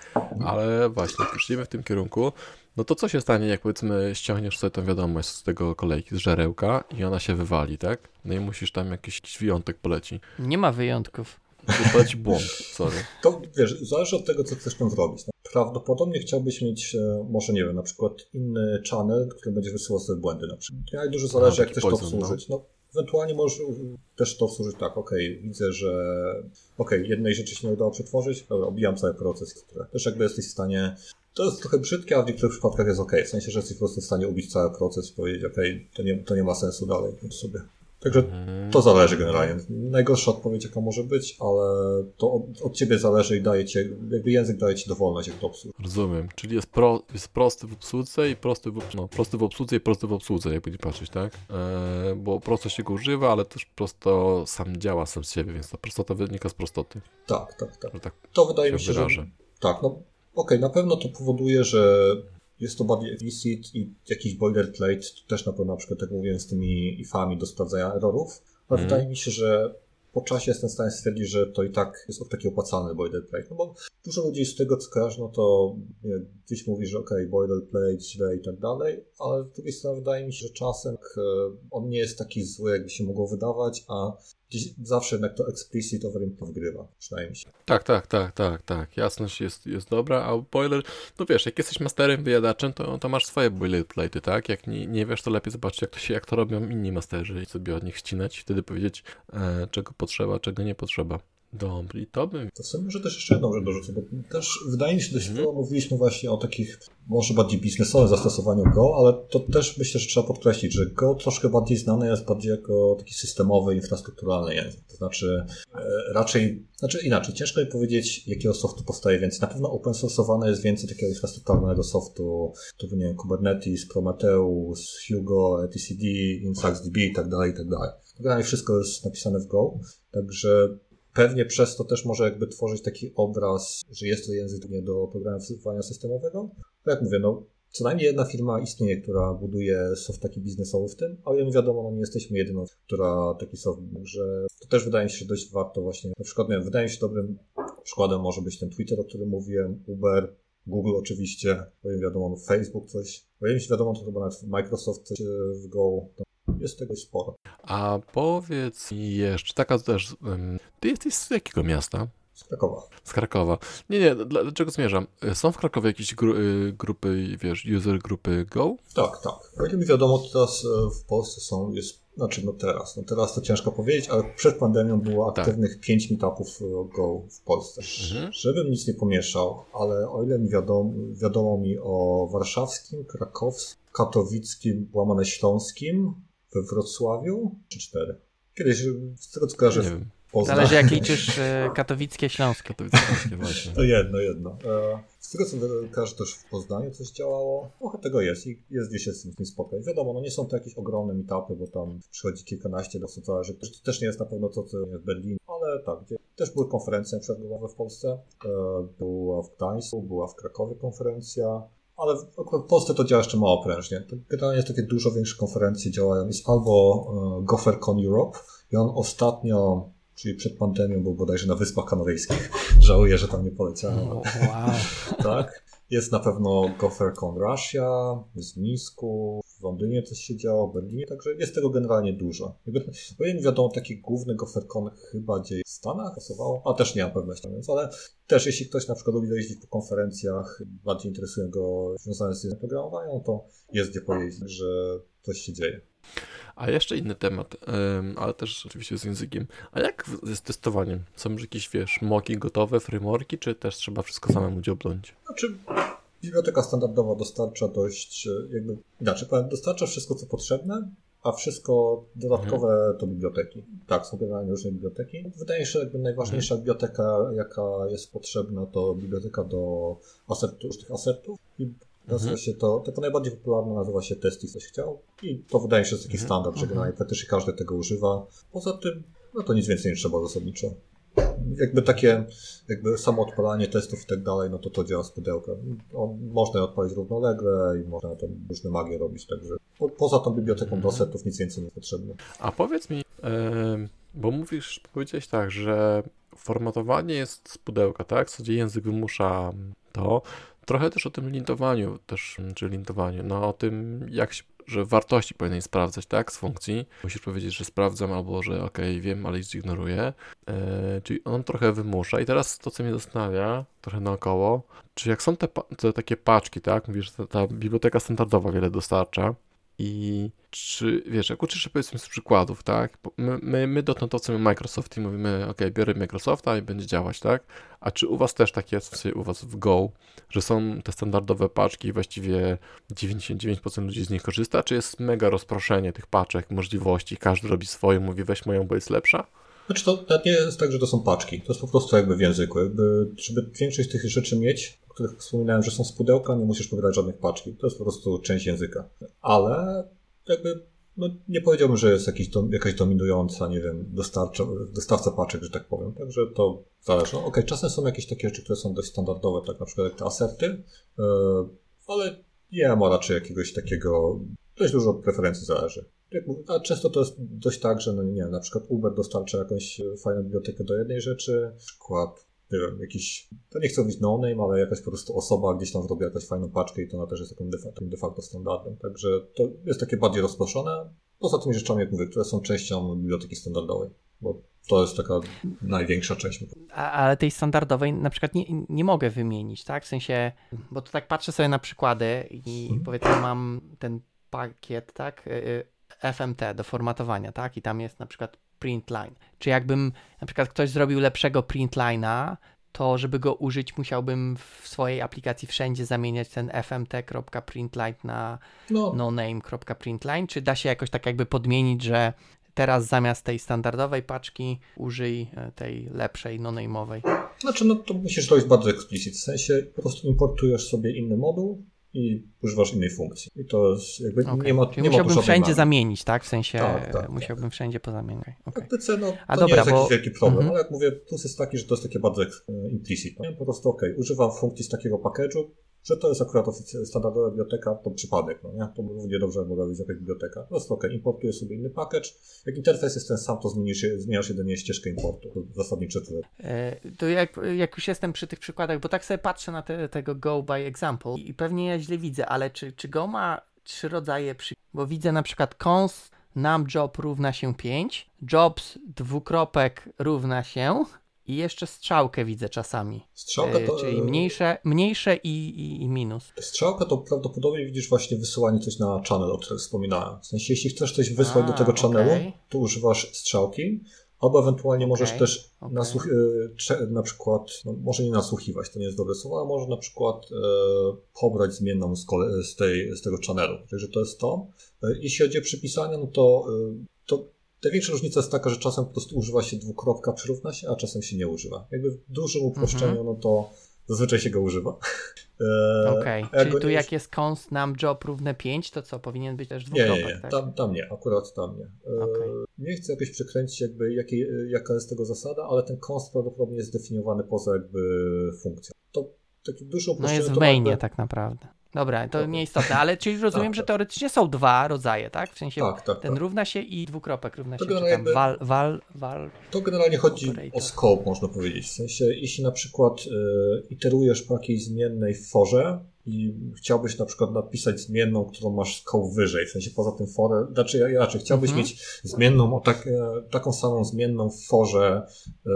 Ale właśnie, poszliśmy w tym kierunku, no to co się stanie, jak powiedzmy ściągniesz sobie tą wiadomość z tego kolejki, z żerełka i ona się wywali, tak? No i musisz tam jakiś wyjątek poleci. Nie ma wyjątków. Poleci błąd, sorry. To wiesz, zależy od tego, co chcesz tam zrobić. Prawdopodobnie chciałbyś mieć, może nie wiem, na przykład inny channel, który będzie wysyłał sobie błędy na przykład. Ja dużo zależy, no, jak chcesz to obsłużyć, no. Ewentualnie możesz też to służyć tak, okej, okay, widzę, że okej, okay, jednej rzeczy się nie udało przetworzyć, dobra, obijam cały proces, który też jakby jesteś w stanie, to jest trochę brzydkie, a w niektórych przypadkach jest okej, okay, w sensie, że jesteś po prostu w stanie ubić cały proces i powiedzieć, okej, okay, to, nie, to nie ma sensu dalej sobie. Także to zależy generalnie. Najgorsza odpowiedź, jaka może być, ale to od, od ciebie zależy i daje ci, jakby język daje ci dowolność, jak to obsługuje. Rozumiem, czyli jest, pro, jest prosty w obsłudze i prosty w, no, prosty w obsłudze i prosty w obsłudze, jakby nie patrzeć, tak? Eee, bo prosto się go używa, ale też prosto sam działa sam z siebie, więc ta prostota wynika z prostoty. Tak, tak, tak. tak to wydaje mi się, wyrażę. że... Tak, no okej, okay, na pewno to powoduje, że jest to bardziej explicit i jakiś boilerplate, też na pewno na przykład, jak mówiłem, z tymi ifami do sprawdzania errorów, ale mm. wydaje mi się, że po czasie jestem w stanie stwierdzić, że to i tak jest taki opłacalny boilerplate, no bo dużo ludzi z tego, co kojarzy, no to nie, gdzieś mówi, że okej, okay, boilerplate źle i tak dalej, ale z drugiej strony wydaje mi się, że czasem on nie jest taki zły, jakby się mogło wydawać, a gdzieś zawsze jednak to explicit override wgrywa, przynajmniej się. Tak, tak, tak, tak, tak. Jasność jest, jest dobra, a boiler, no wiesz, jak jesteś masterem, wyjadaczem, to, to masz swoje boilerplate'y, tak? Jak nie, nie wiesz, to lepiej zobaczyć, jak to się, jak to robią inni masterzy i sobie od nich ścinać i wtedy powiedzieć, e, czego potrzeba, czego nie potrzeba. Dobry, to bym... To sobie może też jeszcze jedną rzecz dorzucę, bo też wydaje mi się, że mm-hmm. mówiliśmy właśnie o takich może bardziej biznesowym zastosowaniu Go, ale to też myślę, że trzeba podkreślić, że Go troszkę bardziej znane jest bardziej jako taki systemowy, infrastrukturalny język. To znaczy e, raczej, znaczy inaczej, ciężko mi powiedzieć, jakiego softu powstaje więcej. Na pewno open source'owane jest więcej takiego infrastrukturalnego softu, to nie wiem, Kubernetes, Prometheus, Hugo, etcd, InsaxDB i tak dalej, i tak dalej. Generalnie wszystko jest napisane w Go, także pewnie przez to też może jakby tworzyć taki obraz, że jest to język nie do programowania systemowego. No jak mówię, no co najmniej jedna firma istnieje, która buduje soft taki biznesowy w tym, ale nie wiadomo, no nie jesteśmy jedyną, która taki soft, że to też wydaje mi się, że dość warto właśnie, na przykład, nie wiem, wydaje mi się dobrym przykładem może być ten Twitter, o którym mówiłem, Uber, Google oczywiście, bo im wiadomo, no Facebook coś, bo im się wiadomo, to chyba nawet Microsoft coś w Go, jest tego sporo. A powiedz mi jeszcze, taka też, ty jesteś z jakiego miasta? Z Krakowa. Z Krakowa. Nie, nie, dlaczego zmierzam? Są w Krakowie jakieś gru, grupy, wiesz, user grupy Go? Tak, tak. O ile mi wiadomo, teraz w Polsce są, jest, znaczy no teraz, no teraz to ciężko powiedzieć, ale przed pandemią było aktywnych tak. pięć meetupów Go w Polsce. Mhm. Żebym nic nie pomieszał, ale o ile mi wiadomo, wiadomo mi o warszawskim, krakowskim, katowickim, łamane śląskim, we Wrocławiu czy cztery? Kiedyś z tego co kojarzę w Poznań. Zależy jak liczysz katowickie, śląskie. Katowickie, właśnie. To jedno, jedno. Z tego co kojarzę też w Poznaniu coś działało. Trochę tego jest i jest gdzieś jest z tym spokojnie. Wiadomo, no nie są to jakieś ogromne meetupy, bo tam przychodzi kilkanaście do co że to też nie jest na pewno to co w Berlinie, ale tak. Gdzie też były konferencje przedmiotowe w Polsce. Była w Gdańsku, była w Krakowie konferencja. Ale w Polsce to działa jeszcze mało prężnie. Generalnie jest takie dużo większe konferencje działają. Jest albo GopherCon Europe i on ostatnio, czyli przed pandemią, był bodajże na Wyspach Kanaryjskich. Żałuję, że tam nie poleciałem. Oh, wow. Tak. Jest na pewno GopherCon Russia, z Mińsku, w Londynie też się działo, w Berlinie, także jest tego generalnie dużo. Bo nie wiadomo, taki główny GopherCon chyba dzieje w Stanach, pasowało, a też nie mam pewności, więc, ale też jeśli ktoś na przykład lubi jeździć po konferencjach, bardziej interesuje go związane z programowaniem, to jest gdzie pojeździć, że coś się dzieje. A jeszcze inny temat, ale też oczywiście z językiem. A jak z testowaniem? Są już jakieś, wiesz, moki gotowe, frameworki, czy też trzeba wszystko samemu dziobnąć? Znaczy, biblioteka standardowa dostarcza dość, jakby, inaczej powiem, dostarcza wszystko, co potrzebne, a wszystko dodatkowe mhm. to biblioteki. Tak, są generalnie różne biblioteki. Wydaje się, że jakby najważniejsza mhm. biblioteka, jaka jest potrzebna, to biblioteka do asertu, tych asertów. I Nazywa się to, taka najbardziej popularna nazywa się test i coś chciał. I to wydaje się, że jest taki standard, że generalnie praktycznie każdy tego używa. Poza tym, no to nic więcej nie trzeba zasadniczo. Jakby takie, jakby samo odpalanie testów i tak dalej, no to to działa z pudełka. On, można je odpalić równolegle i można tam różne magie robić, także po, poza tą biblioteką mhm. do setów nic więcej nie jest potrzebne. A powiedz mi, yy, bo mówisz, powiedziałeś tak, że formatowanie jest z pudełka, tak? W zasadzie język wymusza to. Trochę też o tym lintowaniu, też, czy lintowaniu, no o tym, jak się, że wartości powinien sprawdzać, tak, z funkcji. Musisz powiedzieć, że sprawdzam, albo że okej, okay, wiem, ale ich ignoruję. Yy, czyli on trochę wymusza. I teraz to, co mnie zastanawia, trochę naokoło, czy jak są te, te takie paczki, tak, mówisz, że ta, ta biblioteka standardowa wiele dostarcza. I czy, wiesz, jak uczysz się, powiedzmy, z przykładów, tak? My, my, my dotąd Microsoft i mówimy, ok, biorę Microsofta i będzie działać, tak? A czy u was też takie jest, w sensie u was w Go, że są te standardowe paczki i właściwie dziewięćdziesiąt dziewięć procent ludzi z nich korzysta? Czy jest mega rozproszenie tych paczek, możliwości, każdy robi swoje, mówi weź moją, bo jest lepsza? Znaczy to nawet nie jest tak, że to są paczki, to jest po prostu jakby w języku, jakby, żeby większość tych rzeczy mieć, o których wspominałem, że są z pudełka, nie musisz pobierać żadnych paczki, to jest po prostu część języka, ale jakby no, nie powiedziałbym, że jest jakiś, jakaś dominująca, nie wiem, dostarcza, dostawca paczek, że tak powiem, także to zależy. No, okej, okay, czasem są jakieś takie rzeczy, które są dość standardowe, tak na przykład jak te aserty, yy, ale nie ma raczej jakiegoś takiego, dość dużo preferencji zależy. A często to jest dość tak, że no nie wiem, na przykład Uber dostarcza jakąś fajną bibliotekę do jednej rzeczy, na przykład, nie wiem, jakiś, to nie chcę mówić no name, ale jakaś po prostu osoba gdzieś tam zrobi jakąś fajną paczkę i to ona też jest takim de facto, de facto standardem, także to jest takie bardziej rozproszone, poza tymi rzeczami, jak mówię, które są częścią biblioteki standardowej, bo to jest taka największa część. A, ale tej standardowej na przykład nie, nie mogę wymienić, tak, w sensie, bo tu tak patrzę sobie na przykłady i hmm. powiedzmy mam ten pakiet, tak, F M T do formatowania, tak? I tam jest na przykład printline. Czy jakbym na przykład ktoś zrobił lepszego printline'a, to żeby go użyć musiałbym w swojej aplikacji wszędzie zamieniać ten fmt.printline na no. noname.printline? Czy da się jakoś tak jakby podmienić, że teraz zamiast tej standardowej paczki użyj tej lepszej, noname'owej? Znaczy no to musisz robić bardzo explicit, w sensie po prostu importujesz sobie inny moduł i używasz innej funkcji. I to jest jakby okay. nie ma Czyli nie musiałbym ma wszędzie mamy. zamienić, tak? W sensie tak, tak, musiałbym tak. wszędzie pozamieniać. Okay. Praktyce, no, A to dobra, nie jest bo... jakiś wielki problem, mm-hmm. ale jak mówię, plus jest taki, że to jest takie bardzo implicit. Po prostu okej, okay, używam funkcji z takiego package'u, że to jest akurat standardowa biblioteka, to przypadek, no nie? To równie dobrze mogła być jakaś biblioteka. Po prostu okej, okay, importuję sobie inny package. Jak interfejs jest ten sam, to zmienisz, zmieniasz jedynie ścieżkę importu. To zasadnicze tyle. To jak, jak już jestem przy tych przykładach, bo tak sobie patrzę na te, tego Go by Example i pewnie ja źle widzę, ale czy, czy Go ma trzy rodzaje przy... Bo widzę na przykład const num job równa się pięć, jobs dwukropek równa się... I jeszcze strzałkę widzę czasami, strzałka to... czyli mniejsze, mniejsze i, i, i minus. Strzałka to prawdopodobnie widzisz właśnie wysyłanie coś na channel, o którym wspominałem. W sensie jeśli chcesz coś wysłać A, do tego channelu, okay. to używasz strzałki, albo ewentualnie okay, możesz też okay. nasłuch- na przykład, no, może nie nasłuchiwać, to nie jest dobre słowo, ale może na przykład e, pobrać zmienną z, kole- z, tej, z tego channelu. Także to jest to. E, jeśli chodzi o przypisania, no to... E, to największa różnica jest taka, że czasem po prostu używa się dwukropka przyrówna się, a czasem się nie używa. Jakby w dużym uproszczeniu, mm-hmm. no to zazwyczaj się go używa. Okej, okay. czyli tu jak jest const nam job równe pięć, to co, powinien być też dwukropek, nie, nie, nie. Tak? Tam, tam nie, akurat tam nie. Okay. Nie chcę jakoś przekręcić jakby jakiej, jaka jest tego zasada, ale ten const prawdopodobnie jest zdefiniowany poza jakby funkcją. To w takim dużym uproszczeniu... No jest w mainie jakby... tak naprawdę. Dobra, to nieistotne, ale czyli rozumiem, tak, że teoretycznie są dwa rodzaje, tak? W sensie tak, tak, ten tak. równa się i dwukropek równa się, czy tam wal, wal, wal... To generalnie chodzi operator. o scope, można powiedzieć. W sensie, jeśli na przykład y, iterujesz po jakiejś zmiennej w forze i chciałbyś na przykład napisać zmienną, którą masz scope wyżej, w sensie poza tym forę, znaczy ja raczej chciałbyś mhm. mieć zmienną, o tak, taką samą zmienną w forze, y,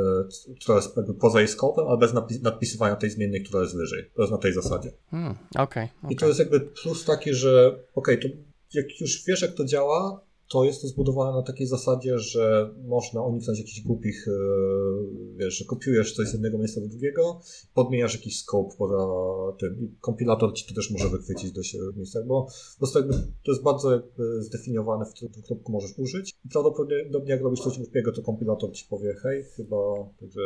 która jest poza jej scope'em, ale bez napis- nadpisywania tej zmiennej, która jest wyżej. To jest na tej zasadzie. Hmm, okej. Okay, okay. I to jest jakby plus taki, że okej, okay, to jak już wiesz, jak to działa, to jest to zbudowane na takiej zasadzie, że można uniknąć jakichś głupich, wiesz, że kopiujesz coś z jednego miejsca do drugiego, podmieniasz jakiś scope poza tym i kompilator ci to też może wychwycić do miejsca, bo po prostu jakby to jest bardzo jakby zdefiniowane, w którym kropku możesz użyć. I prawdopodobnie jak robisz coś głupiego, to kompilator ci powie, hej, chyba, także...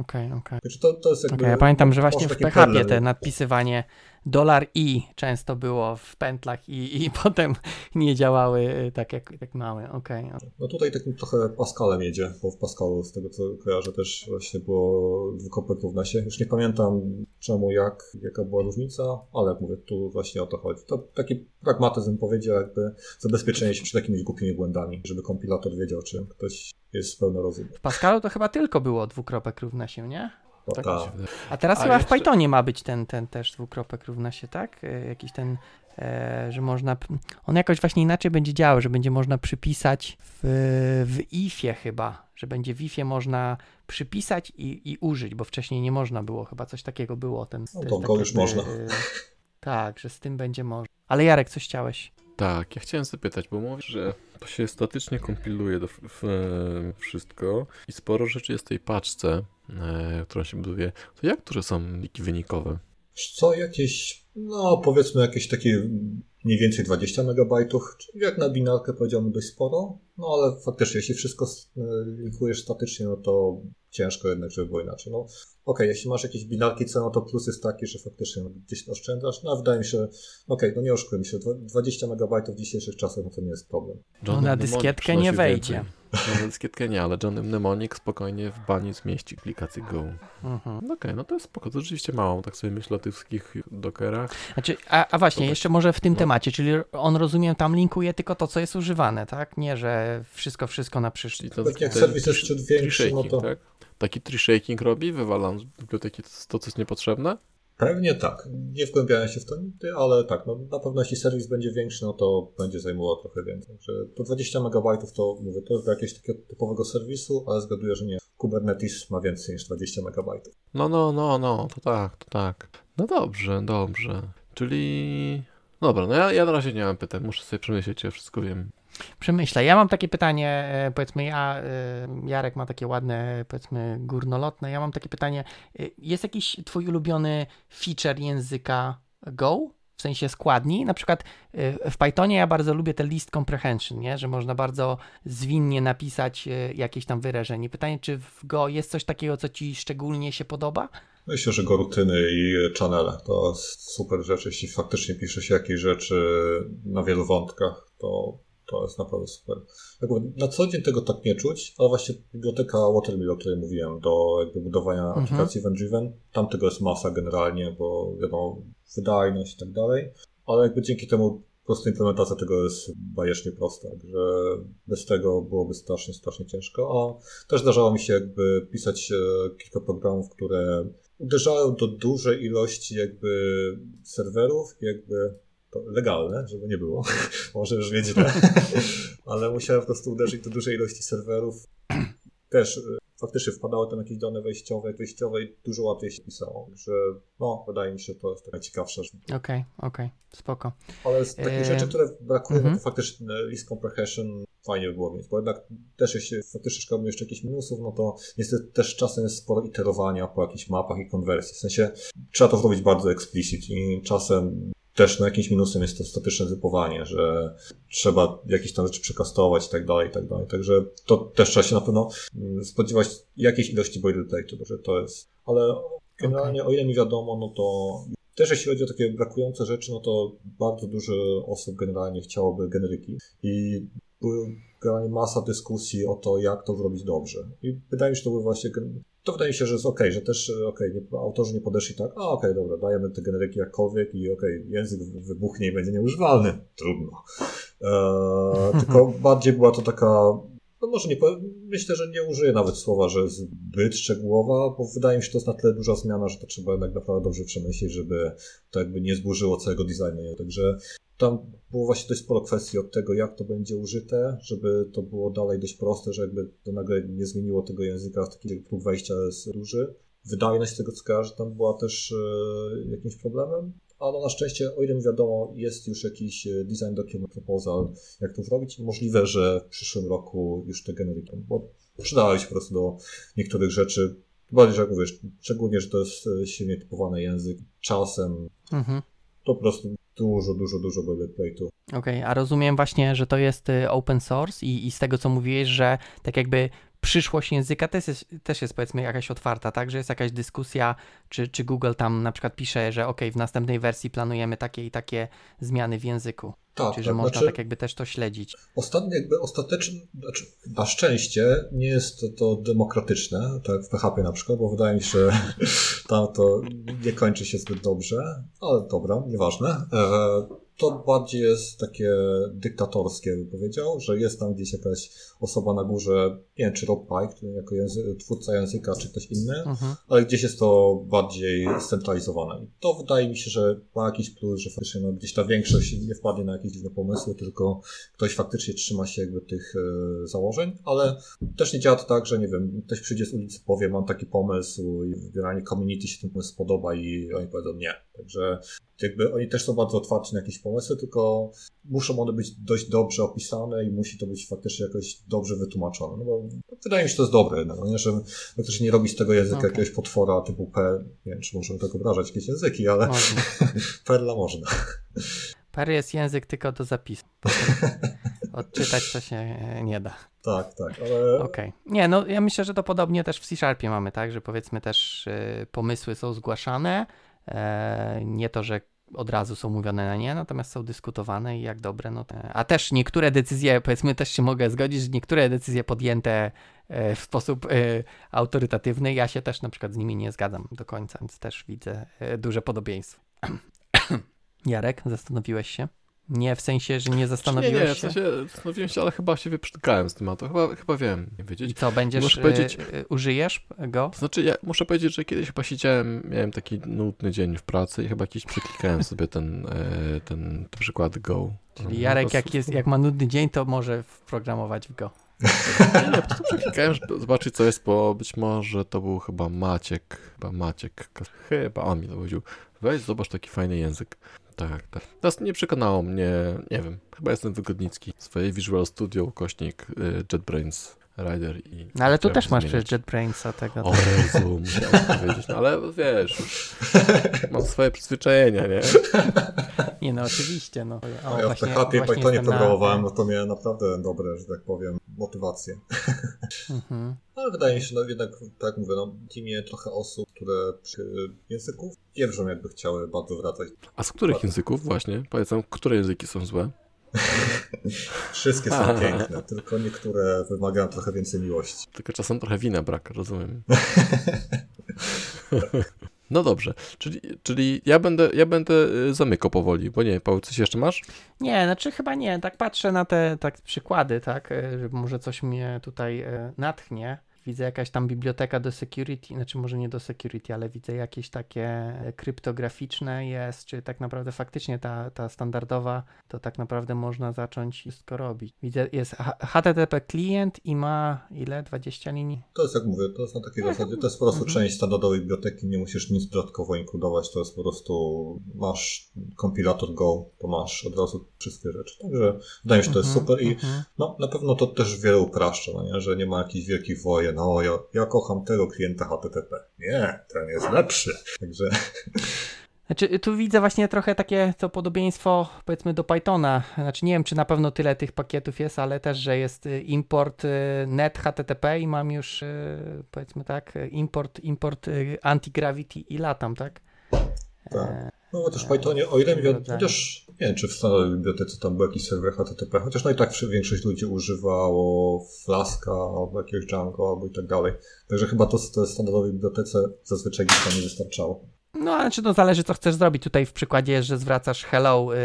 Okej, okay, okej. Okay. To, to jest jakby... Okay, ja pamiętam, że właśnie w P H P te nadpisywanie... Dolar i często było w pętlach i, i potem nie działały tak jak tak małe. Okay. No tutaj takim trochę Pascalem jedzie, bo w Pascalu z tego co kojarzę też właśnie było dwukropek równa się. Już nie pamiętam czemu, jak, jaka była różnica, ale jak mówię, tu właśnie o to chodzi. To taki pragmatyzm powiedział, jakby zabezpieczenie się przed jakimiś głupimi błędami, żeby kompilator wiedział, czy ktoś jest pełno rozumiał. W Pascalu to chyba tylko było dwukropek równa się, nie? Tak. A teraz A chyba jeszcze... w Pythonie ma być ten, ten też dwukropek równa się, tak? Jakiś ten, e, że można, on jakoś właśnie inaczej będzie działał, że będzie można przypisać w, w ifie chyba, że będzie w ifie można przypisać i, i użyć, bo wcześniej nie można było, chyba coś takiego było. Ten, no to go już można. E, tak, że z tym będzie można. Ale Jarek, coś chciałeś? Tak, ja chciałem zapytać, bo mówisz, że to się statycznie kompiluje do f- f- wszystko i sporo rzeczy jest w tej paczce, e, którą się buduje. To jak które są pliki wynikowe? Co jakieś, no powiedzmy jakieś takie mniej więcej dwadzieścia megabajtów, czyli jak na binarkę powiedziałbym dość sporo, no ale faktycznie jeśli wszystko linkujesz statycznie, no to ciężko jednak, żeby było inaczej. No, okej, jeśli masz jakieś binarki C, no to plus jest taki, że faktycznie gdzieś oszczędzasz, no a wydaje mi się, okej, okay, no nie oszukujmy się, dwadzieścia megabajtów w dzisiejszych czasach, no to nie jest problem. No na dyskietkę nie wejdzie. Więcej. Na dyskietkę nie, ale Johnny Mnemonic spokojnie w bani zmieści aplikację Go. Mhm. Okej, okay, no to jest spoko, to rzeczywiście mało, tak sobie myślę o tych wszystkich dockerach. Znaczy, a, a właśnie, to jeszcze tak, może w tym no. temacie, czyli on rozumiem, tam linkuje tylko to, co jest używane, tak? Nie, że wszystko, wszystko na przyszłość. Tak jak serwis jest ciut większy, no to... Tak? Taki tree shaking robi, wywalam z biblioteki to, co jest niepotrzebne? Pewnie tak. Nie wgłębiałem się w to nigdy, ale tak, no na pewno jeśli serwis będzie większy, no to będzie zajmowało trochę więcej. Także po dwadzieścia megabajtów to mówię, to jest do jakiegoś takiego typowego serwisu, ale zgaduję, że nie. Kubernetes ma więcej niż dwadzieścia megabajtów. No, no, no, no, to tak, to tak. No dobrze, dobrze. Czyli... Dobra, no ja, ja na razie nie mam pytań, muszę sobie przemyśleć, ja wszystko wiem. Przemyślę. Ja mam takie pytanie, powiedzmy ja, Jarek ma takie ładne, powiedzmy górnolotne, ja mam takie pytanie, jest jakiś twój ulubiony feature języka Go? W sensie składni, na przykład w Pythonie ja bardzo lubię ten list comprehension, nie? Że można bardzo zwinnie napisać jakieś tam wyrażenie. Pytanie, czy w Go jest coś takiego, co ci szczególnie się podoba? Myślę, że Go rutyny i channele to super rzecz, jeśli faktycznie pisze się jakieś rzeczy na wielu wątkach, to to jest naprawdę super. Jakby na co dzień tego tak nie czuć, ale właśnie biblioteka Watermill, o której mówiłem, do jakby budowania mm-hmm. aplikacji event driven, tam tego jest masa generalnie, bo wiadomo, wydajność i tak dalej, ale jakby dzięki temu po prostu implementacja tego jest bajecznie prosta, także bez tego byłoby strasznie, strasznie ciężko, a też zdarzało mi się jakby pisać kilka programów, które uderzały do dużej ilości jakby serwerów i jakby to legalne, żeby nie było, może już wiedzieć, ale musiałem po prostu uderzyć do dużej ilości serwerów. Też faktycznie wpadały tam jakieś dane wejściowe, wyjściowe i dużo łatwiej się pisało, że no, wydaje mi się, to jest taka ciekawsza rzecz. Okej, okay, okej, okay, spoko. Ale z takich e... rzeczy, które brakuje, mm-hmm. no to faktycznie list comprehension fajnie by było mieć, bo jednak też jeśli faktycznie szukamy jeszcze jakichś minusów, no to niestety też czasem jest sporo iterowania po jakichś mapach i konwersji, w sensie trzeba to zrobić bardzo explicit i czasem też no, jakimś minusem jest to statyczne typowanie, że trzeba jakieś tam rzeczy przekastować i tak dalej, i tak dalej. Także to też trzeba się na pewno spodziewać jakiejś ilości body detector, że to jest. Ale generalnie okay. o ile mi wiadomo, no to też jeśli chodzi o takie brakujące rzeczy, no to bardzo dużo osób generalnie chciałoby generyki i były generalnie masa dyskusji o to, jak to zrobić dobrze. I wydaje mi się, że to były właśnie to wydaje się, że jest okej, okay, że też okay, nie, autorzy nie podeszli tak, a okej, okay, dobra, dajemy te generyki jakkolwiek i okej, okay, język wybuchnie i będzie nieużywalny. Trudno. Eee, tylko bardziej była to taka, no może nie myślę, że nie użyję nawet słowa, że zbyt szczegółowa, bo wydaje mi się, że to jest na tyle duża zmiana, że to trzeba jednak naprawdę dobrze przemyśleć, żeby to jakby nie zburzyło całego designu. Także tam było właśnie dość sporo kwestii od tego, jak to będzie użyte, żeby to było dalej dość proste, że jakby to nagle nie zmieniło tego języka, taki próg wejścia jest duży. Wydajność tego C K, że tam była też e, jakimś problemem, ale na szczęście, o ile mi wiadomo, jest już jakiś design document proposal, jak to zrobić. Możliwe, że w przyszłym roku już te generyki, bo przydały się po prostu do niektórych rzeczy. Bardziej, że jak mówisz, szczególnie, że to jest silnie typowany język, czasem mhm. to po prostu Dużo, dużo, dużo boilerplate'u. Okej, okay, a rozumiem właśnie, że to jest open source i, i z tego, co mówiłeś, że tak jakby przyszłość języka też jest, też jest powiedzmy jakaś otwarta, tak? Że jest jakaś dyskusja, czy, czy Google tam na przykład pisze, że okej, okay, w następnej wersji planujemy takie i takie zmiany w języku. Tak, czyli, że tak, można znaczy, tak jakby też to śledzić. Ostatnie, jakby ostateczny, znaczy, na szczęście nie jest to, to demokratyczne, tak jak w P H P na przykład, bo wydaje mi się, że tam to nie kończy się zbyt dobrze, ale dobra, nieważne. To bardziej jest takie dyktatorskie, bym powiedział, że jest tam gdzieś jakaś osoba na górze, nie wiem, czy Rob Pike, jako języ- twórca języka, czy ktoś inny, mhm. ale gdzieś jest to bardziej scentralizowane. I to wydaje mi się, że ma jakiś plus, że faktycznie no, gdzieś ta większość nie wpadnie na jakieś dziwne pomysły, tylko ktoś faktycznie trzyma się jakby tych e, założeń, ale też nie działa to tak, że nie wiem, ktoś przyjdzie z ulicy, powie, mam taki pomysł i generalnie community się ten pomysł podoba i oni powiedzą nie. Także jakby oni też są bardzo otwarci na jakieś pomysły, tylko muszą one być dość dobrze opisane i musi to być faktycznie jakoś dobrze wytłumaczone. No bo wydaje mi się, że to jest dobre, no, nie? Że faktycznie nie robi z tego języka okay. jakiegoś potwora typu P. Nie wiem, czy możemy tak obrażać jakieś języki, ale perla można. Per jest język tylko do zapisu. Odczytać to się nie da. Tak, tak. Ale... Okej. Okay. Nie, no ja myślę, że to podobnie też w C-Sharpie mamy, tak? Że powiedzmy też y, pomysły są zgłaszane. E, nie to, że od razu są mówione na nie, natomiast są dyskutowane i jak dobre, no te... A też niektóre decyzje, powiedzmy, też się mogę zgodzić, że niektóre decyzje podjęte e, w sposób e, autorytatywny, ja się też na przykład z nimi nie zgadzam do końca, więc też widzę e, duże podobieństwo. Jarek, zastanowiłeś się? Nie, w sensie, że nie zastanowiłeś nie, nie, się? Nie, w sensie zastanowiłem się, ale chyba się wyprzedykałem z tematu. Chyba, chyba wiem, nie wiedzieć. I co, będziesz, muszę powiedzieć, y, y, użyjesz go? To znaczy, ja muszę powiedzieć, że kiedyś chyba siedziałem, miałem taki nudny dzień w pracy i chyba jakiś przeklikałem sobie ten, ten, ten przykład Go. Czyli Jarek, jak, jest, jak ma nudny dzień, to może wprogramować w Go. Nie, nie, po prostu przeklikałem, żeby zobaczyć, co jest, bo być może to był chyba Maciek, chyba Maciek, chyba on mi to powiedział. Weź, zobacz taki fajny język. Tak, tak. Teraz nie przekonało mnie, nie wiem, chyba jestem Wygodnicki. Swoje Visual Studio, ukośnik y, JetBrains Rider i... No ale tu też masz przecież JetBrainsa tego. O Jezu, musiałem powiedzieć, no ale wiesz, już mam swoje przyzwyczajenia, nie? Nie no, oczywiście, no. O, A ja właśnie, w P H P Pythonie programowałem, na... no to miałem naprawdę dobre, że tak powiem, motywacje. Mhm. Ale wydaje mi się, no jednak, tak jak mówię, no w teamie trochę osób, które przy języków pierwszą jakby chciały bardzo wracać. A z których języków właśnie? Powiedzam, które języki są złe? Wszystkie są Aha. piękne, tylko niektóre wymagają trochę więcej miłości. Tylko czasem trochę wina brak, rozumiem. No dobrze, czyli, czyli ja będę ja będę zamykał powoli, bo nie, Paweł, coś jeszcze masz? Nie, znaczy chyba nie, tak patrzę na te tak przykłady, tak, może coś mnie tutaj natchnie. Widzę jakaś tam biblioteka do security, znaczy może nie do security, ale widzę jakieś takie kryptograficzne jest, czy tak naprawdę faktycznie ta, ta standardowa, to tak naprawdę można zacząć wszystko robić. Widzę, jest H T T P klient i ma ile? dwadzieścia linii? To jest jak mówię, to jest na takiej zasadzie, to jest po prostu część standardowej biblioteki, nie musisz nic dodatkowo inkludować, to jest po prostu masz kompilator Go, to masz od razu wszystkie rzeczy. Także wydaje mi się, to jest super i no, na pewno to też wiele upraszcza, no nie? Że nie ma jakichś wielkich wojen. No, ja, ja kocham tego klienta H T T P. Nie, ten jest lepszy. Także... Znaczy, tu widzę właśnie trochę takie to podobieństwo, powiedzmy, do Pythona. Znaczy, nie wiem, czy na pewno tyle tych pakietów jest, ale też, że jest import net H T T P i mam już, powiedzmy tak, import, import anti-gravity i latam, tak? Tak. No bo też w Pythonie, o ile mi wiadomo, chociaż nie wiem, czy w standardowej bibliotece tam był jakiś serwer H T T P, chociaż no i tak większość ludzi używało Flaska albo jakiegoś Django albo i tak dalej. Także chyba to w standardowej bibliotece zazwyczaj nic tam nie wystarczało. No, ale czy to zależy, co chcesz zrobić. Tutaj w przykładzie, że zwracasz hello yy,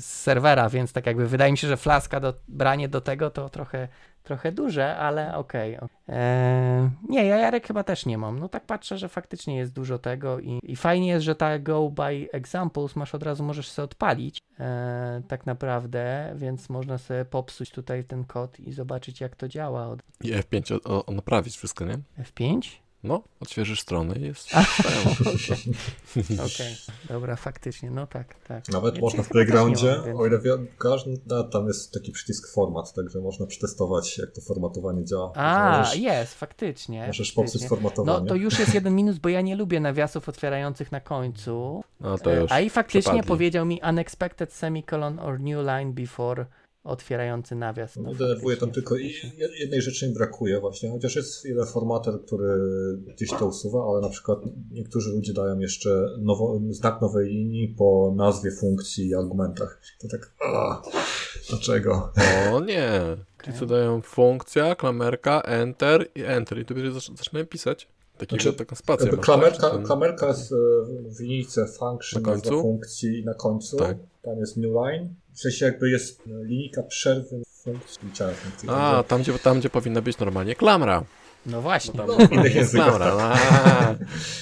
z serwera, więc tak jakby wydaje mi się, że Flaska, do, branie do tego to trochę, trochę duże, ale okej. Okay. Eee, nie, ja Jarek chyba też nie mam. No tak patrzę, że faktycznie jest dużo tego i, i fajnie jest, że ta Go by Examples masz od razu, możesz sobie odpalić eee, tak naprawdę, więc można sobie popsuć tutaj ten kod i zobaczyć, jak to działa. Od... I F pięć o, o, naprawić wszystko, nie? F pięć? No, odświeżysz stronę i jest Okej, okay, dobra, faktycznie, no tak, tak. Nawet ja można w Playgroundzie, o ile wiem, każdy, tam jest taki przycisk format, także można przetestować, jak to formatowanie działa. A, możesz, jest, faktycznie. Możesz faktycznie popsuć formatowanie. No to już jest jeden minus, bo ja nie lubię nawiasów otwierających na końcu. No to już. A i faktycznie przepadli. Powiedział mi unexpected semicolon or new line before otwierający nawias. No, denerwuje tam tylko i jednej rzeczy mi brakuje właśnie, chociaż jest ile formater, który gdzieś to usuwa, ale na przykład niektórzy ludzie dają jeszcze nowo, znak nowej linii po nazwie funkcji i argumentach. To tak, a, dlaczego? O nie. Okay. Ci co dają funkcja, klamerka, enter i enter i to zaczynają pisać. Takiego, znaczy, taką spację masz, klamerka, tak? Klamerka jest w linijce function, na końcu? Funkcji na końcu, tak. Tam jest new line. W sensie jakby jest linijka przerwy funkcji. A, tam gdzie, tam gdzie powinna być normalnie klamra. No właśnie. Tam no, no, jest klamra. A,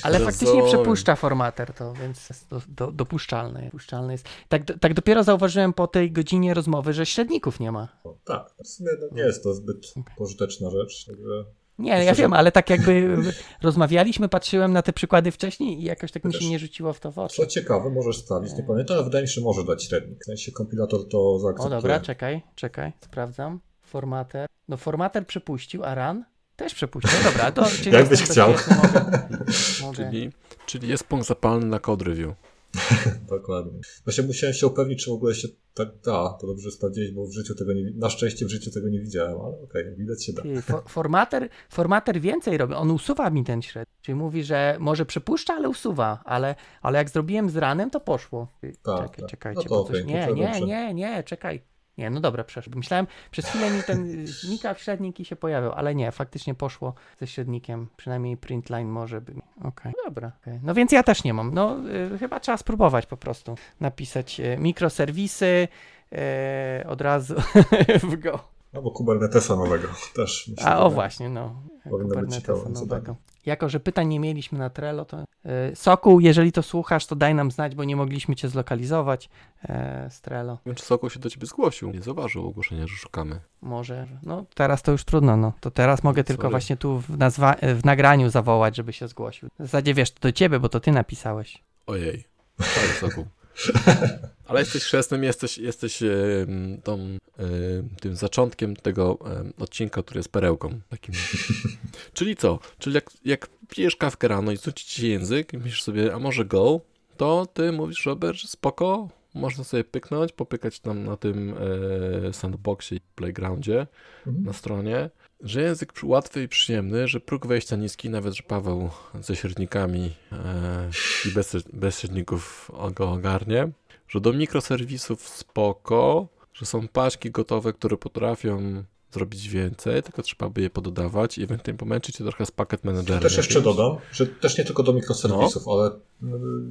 ale faktycznie przepuszcza formater to, więc jest do, do, dopuszczalne. Dopuszczalne jest. Tak, tak dopiero zauważyłem po tej godzinie rozmowy, że średników nie ma. No, tak, w sumie nie jest to zbyt okay. Pożyteczna rzecz. Także... Nie, ja wiem, ale tak jakby rozmawialiśmy, patrzyłem na te przykłady wcześniej i jakoś tak Też. mi się nie rzuciło w to w oczy. Co ciekawe, możesz sprawdzić, nie pamiętam, ale wydaje mi się, że może dać średnik. W sensie kompilator to zaakceptuje. O dobra, czekaj, czekaj, sprawdzam. Formater, no formater przepuścił, a run też przepuścił. No dobra, to... Jakbyś chciał. Jeszcze, mogę, mogę. Czyli, czyli jest punkt zapalny na code review. Dokładnie. Właśnie musiałem się upewnić, czy w ogóle się tak da, to dobrze sprawdzić, bo w życiu tego nie, na szczęście w życiu tego nie widziałem, ale okej, okay, widać się da. For, formater, formater więcej robi, on usuwa mi ten średnik, czyli mówi, że może przypuszcza, ale usuwa, ale, ale jak zrobiłem z ranem, to poszło. Tak, czekaj, tak. Czekajcie, no to okay, coś... Nie, nie, nie, nie, czekaj. Nie, no dobra, przeszło. Myślałem, przez chwilę mi ten znika w średnik i się pojawił, ale nie, faktycznie poszło ze średnikiem, przynajmniej printline może by. Okej, okay. Dobra. Okay. No więc ja też nie mam, no y, chyba trzeba spróbować po prostu napisać y, mikroserwisy y, od razu w Go. No bo Kubernetesa nowego też. Myślę, A o tak. właśnie, no. Kubernetesa nowego. Jako, że pytań nie mieliśmy na Trello, to yy, Sokół, jeżeli to słuchasz, to daj nam znać, bo nie mogliśmy cię zlokalizować yy, z Trello. Wiem, czy Sokół się do ciebie zgłosił. Nie zauważył ogłoszenia, że szukamy. Może. No teraz to już trudno, no. To teraz mogę no, tylko sorry. właśnie tu w, nazwa- w nagraniu zawołać, żeby się zgłosił. W zasadzie wiesz, to do ciebie, bo to ty napisałeś. Ojej. Sorry, Sokół. Ale jesteś chrzestnym, jesteś, jesteś yy, tą, yy, tym zaczątkiem tego yy, odcinka, który jest perełką. Takim. Czyli co? Czyli jak, jak pijesz kawkę rano i zwróci ci się język i myślisz sobie, a może go, to ty mówisz, Robert, że spoko, można sobie pyknąć, popykać tam na tym yy, sandboxie i playgroundzie mhm. na stronie, że język łatwy i przyjemny, że próg wejścia niski, nawet że Paweł ze średnikami yy, i bez, bez średników go ogarnie, że do mikroserwisów spoko, że są paczki gotowe, które potrafią zrobić więcej, tylko trzeba by je pododawać i ewentualnie pomęczyć się trochę z pakiet managerem. Też jeszcze dodam, że też nie tylko do mikroserwisów, no. ale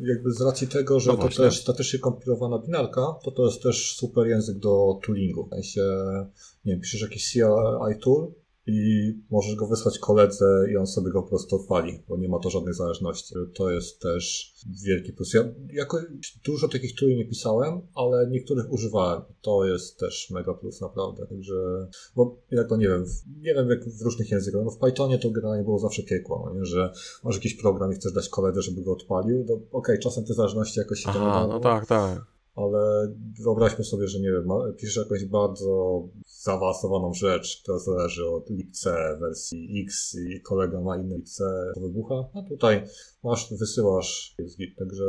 jakby z racji tego, że no to też statycznie kompilowana binarka, to to jest też super język do toolingu. W sensie, nie wiem, piszesz jakiś C R I tool i możesz go wysłać koledze i on sobie go po prostu odpali, bo nie ma to żadnej zależności. To jest też wielki plus. Ja jako dużo takich tool nie pisałem, ale niektórych używałem. To jest też mega plus naprawdę. Także, bo jak to nie wiem, nie wiem jak w różnych językach, no w Pythonie to generalnie było zawsze piekło, no nie? Że masz jakiś program i chcesz dać koledze, żeby go odpalił, no okej, okay, czasem te zależności jakoś się Aha, to no tak, tak. Ale wyobraźmy sobie, że nie wiem, piszesz jakąś bardzo zaawansowaną rzecz, która zależy od libc wersji X i kolega ma inny libc, to wybucha, a tutaj masz, wysyłasz z Git, także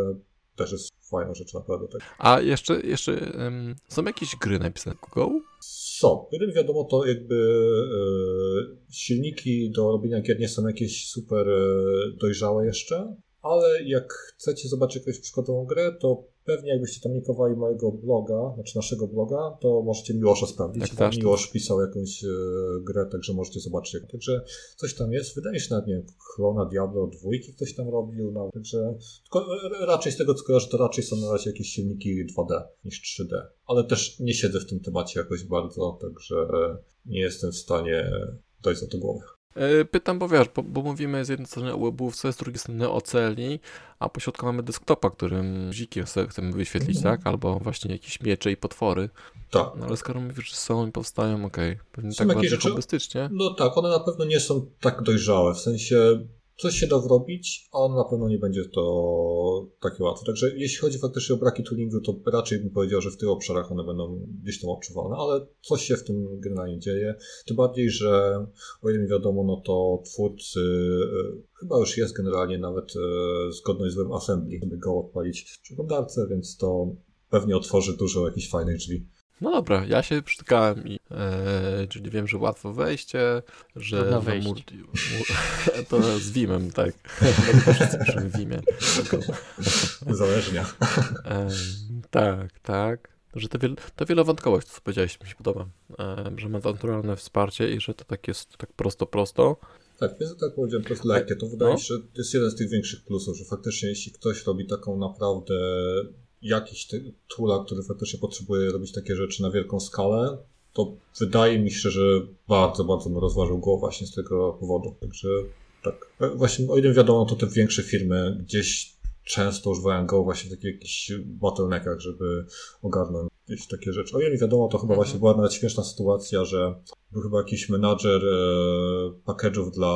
też jest fajna rzecz naprawdę. Tak. A jeszcze, jeszcze um, są jakieś gry napisane w Go? Są. Gdy wiadomo, to jakby y, silniki do robienia gier nie są jakieś super y, dojrzałe jeszcze. A ale jak chcecie zobaczyć jakąś przykładową grę, to pewnie jakbyście tam nikowali mojego bloga, znaczy naszego bloga, to możecie Miłosza sprawdzić. Tak, tam Miłosz pisał jakąś e, grę, także możecie zobaczyć. Także coś tam jest. Wydaje mi się, nawet nie wiem, Klona Diablo dwójki ktoś tam robił. No, także tylko raczej z tego co kojarzę, to raczej są na razie jakieś silniki dwa D niż trzy D. Ale też nie siedzę w tym temacie jakoś bardzo, także nie jestem w stanie dojść za to głowy. Pytam, bo wiesz, bo, bo mówimy z jednej strony o webówce, z drugiej strony o celi, a po środku mamy desktopa, którym bziki chcemy wyświetlić, mhm. tak? Albo właśnie jakieś miecze i potwory. Tak. No, ale skoro mówisz, że są i powstają, okej. Okay. Pewnie są tak jakieś rzeczy hobbystycznie. No tak, one na pewno nie są tak dojrzałe, w sensie coś się da wrobić, a na pewno nie będzie to takie łatwe. Także jeśli chodzi faktycznie o braki toolingu, to raczej bym powiedział, że w tych obszarach one będą gdzieś tam odczuwalne, ale coś się w tym generalnie dzieje. Tym bardziej, że o ile mi wiadomo, no to twórcy, chyba już jest generalnie nawet zgodność z web assembly, żeby go odpalić w przeglądarce, więc to pewnie otworzy dużo jakichś fajnych drzwi. No dobra, ja się przytykałem i e, czyli wiem, że łatwo wejście, że no wejście. Mur, mur, to z Vimem, tak. Wszyscy Vimie. Zależnia. E, tak, tak. Że to, wiel, to wielowątkowość, co powiedziałeś, mi się podoba. E, że ma naturalne wsparcie i że to tak jest tak prosto, prosto. Tak, więc tak powiedziałem, to jest lekkie. To wydaje mi się, że to jest jeden z tych większych plusów, że faktycznie jeśli ktoś robi taką naprawdę jakiś tula, który faktycznie potrzebuje robić takie rzeczy na wielką skalę, to wydaje mi się, że bardzo, bardzo mu rozważył go właśnie z tego powodu. Także tak. Właśnie o ile wiadomo, to te większe firmy gdzieś często używają Go właśnie w takich jakichś bottleneckach, żeby ogarnąć jakieś takie rzeczy. O ile wiadomo, to chyba mhm. właśnie była nawet śmieszna sytuacja, że był chyba jakiś menadżer e, package'ów dla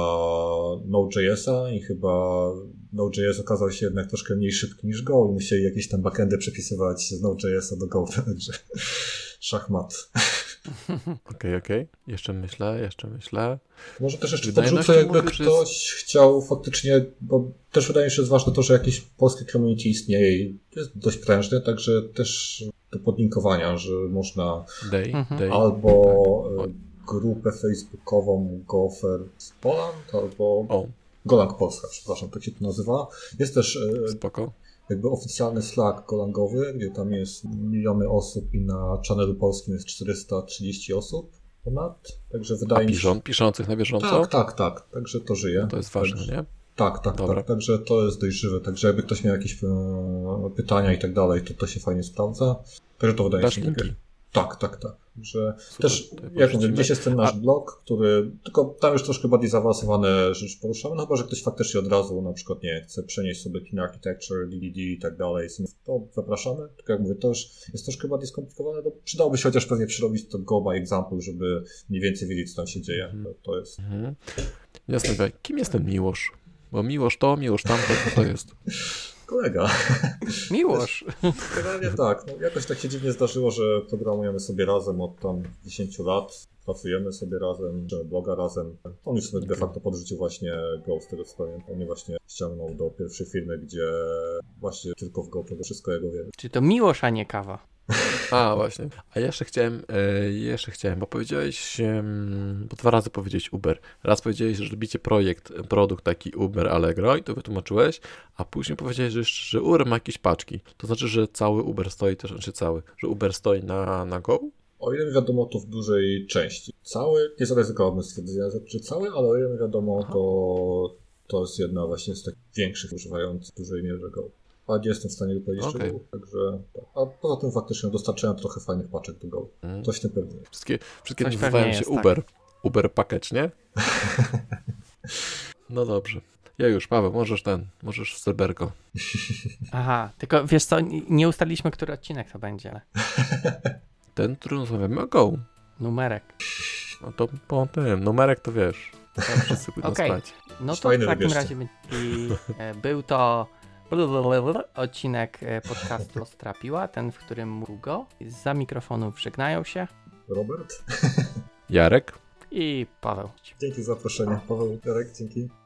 Node.js'a i chyba Node.js okazał się jednak troszkę mniej szybki niż Go i musieli jakieś tam backendy przepisywać z Node.js'a do Go, także szachmat. Okej, okay, okej. Okay. Jeszcze myślę, jeszcze myślę. Może też jeszcze podrzucę, jakby mówisz, ktoś jest... chciał faktycznie, bo też wydaje mi się, że jest ważne to, że jakieś polskie community istnieje i jest dość prężne, także też do podlinkowania, że można day, day. albo tak. grupę facebookową Gofer z Poland, albo oh. Golang Polska, przepraszam, tak się to nazywa. Jest też Spoko. jakby oficjalny Slack golangowy, gdzie tam jest miliony osób i na channelu polskim jest czterysta trzydzieści osób ponad, także wydaje mi piszą, się... piszących na bieżąco? Tak, tak, tak, także to żyje. No to jest ważne, także... nie? Tak, tak, Dobra. tak, także to jest dość żywe, także jakby ktoś miał jakieś pytania i tak dalej, to to się fajnie sprawdza, także to wydaje Dasz się takie... Tak, tak, tak. Że Super, też, jak mówię, gdzieś jest ten nasz A... blog, który, tylko tam już troszkę bardziej zaawansowane rzeczy poruszamy, no chyba, że ktoś faktycznie od razu na przykład, nie chce przenieść sobie Clean Architecture, D D D i tak dalej, to zapraszamy, tylko jak mówię, to już jest troszkę bardziej skomplikowane, to przydałoby się chociaż pewnie przerobić to Go by Example, żeby mniej więcej wiedzieć, co tam się dzieje, hmm. to, to jest. Hmm. Jasne, kim jest ten Miłosz? Bo Miłosz to, Miłosz tamto, to jest. Kolega. Miłosz. Generalnie tak. No, jakoś tak się dziwnie zdarzyło, że programujemy sobie razem od tam dziesięć lat. Pracujemy sobie razem, bloga razem. On już sobie okay. de facto podrzucił właśnie Go, z tego co pamiętam. Mnie właśnie ściągnął do pierwszej firmy, gdzie właśnie tylko w Go to wszystko jego wie. Czyli to Miłosz, a nie kawa. A właśnie. A jeszcze chciałem, jeszcze chciałem, bo powiedziałeś, bo dwa razy powiedziałeś Uber. Raz powiedziałeś, że robicie projekt, produkt taki Uber Allegro i to wytłumaczyłeś, a później powiedziałeś, że, że Uber ma jakieś paczki. To znaczy, że cały Uber stoi też, znaczy cały, że Uber stoi na, na Go? O ile mi wiadomo, to w dużej części. Cały, nie zaryzykowałbym stwierdzenia, że cały, ale o ile mi wiadomo, Aha. to to jest jedna właśnie z takich większych używających w dużej mierze Go. A nie jestem w stanie powiedzieć okay. szczegółów, także tak. A poza tym faktycznie dostarczają trochę fajnych paczek do Go. Mm. Coś tym pewnie. Wszystkie, wszystkie nazywają się Uber. Tak. Uber package, nie? No dobrze. Ja już, Paweł, możesz ten, możesz w serberko. Aha, tylko wiesz co, nie ustaliliśmy, który odcinek to będzie. Ale... Ten, który rozmawiamy o Go. Numerek. No to po tym, numerek to wiesz. Tam wszyscy pójdą okay. spać. No to Fajne w takim wybierzcie. razie i, e, był to... odcinek podcastu Ostrapiła, ten, w którym Hugo. Za mikrofonów żegnają się Robert, Jarek i Paweł. Dzięki za zaproszenie. Paweł, Jarek, dzięki.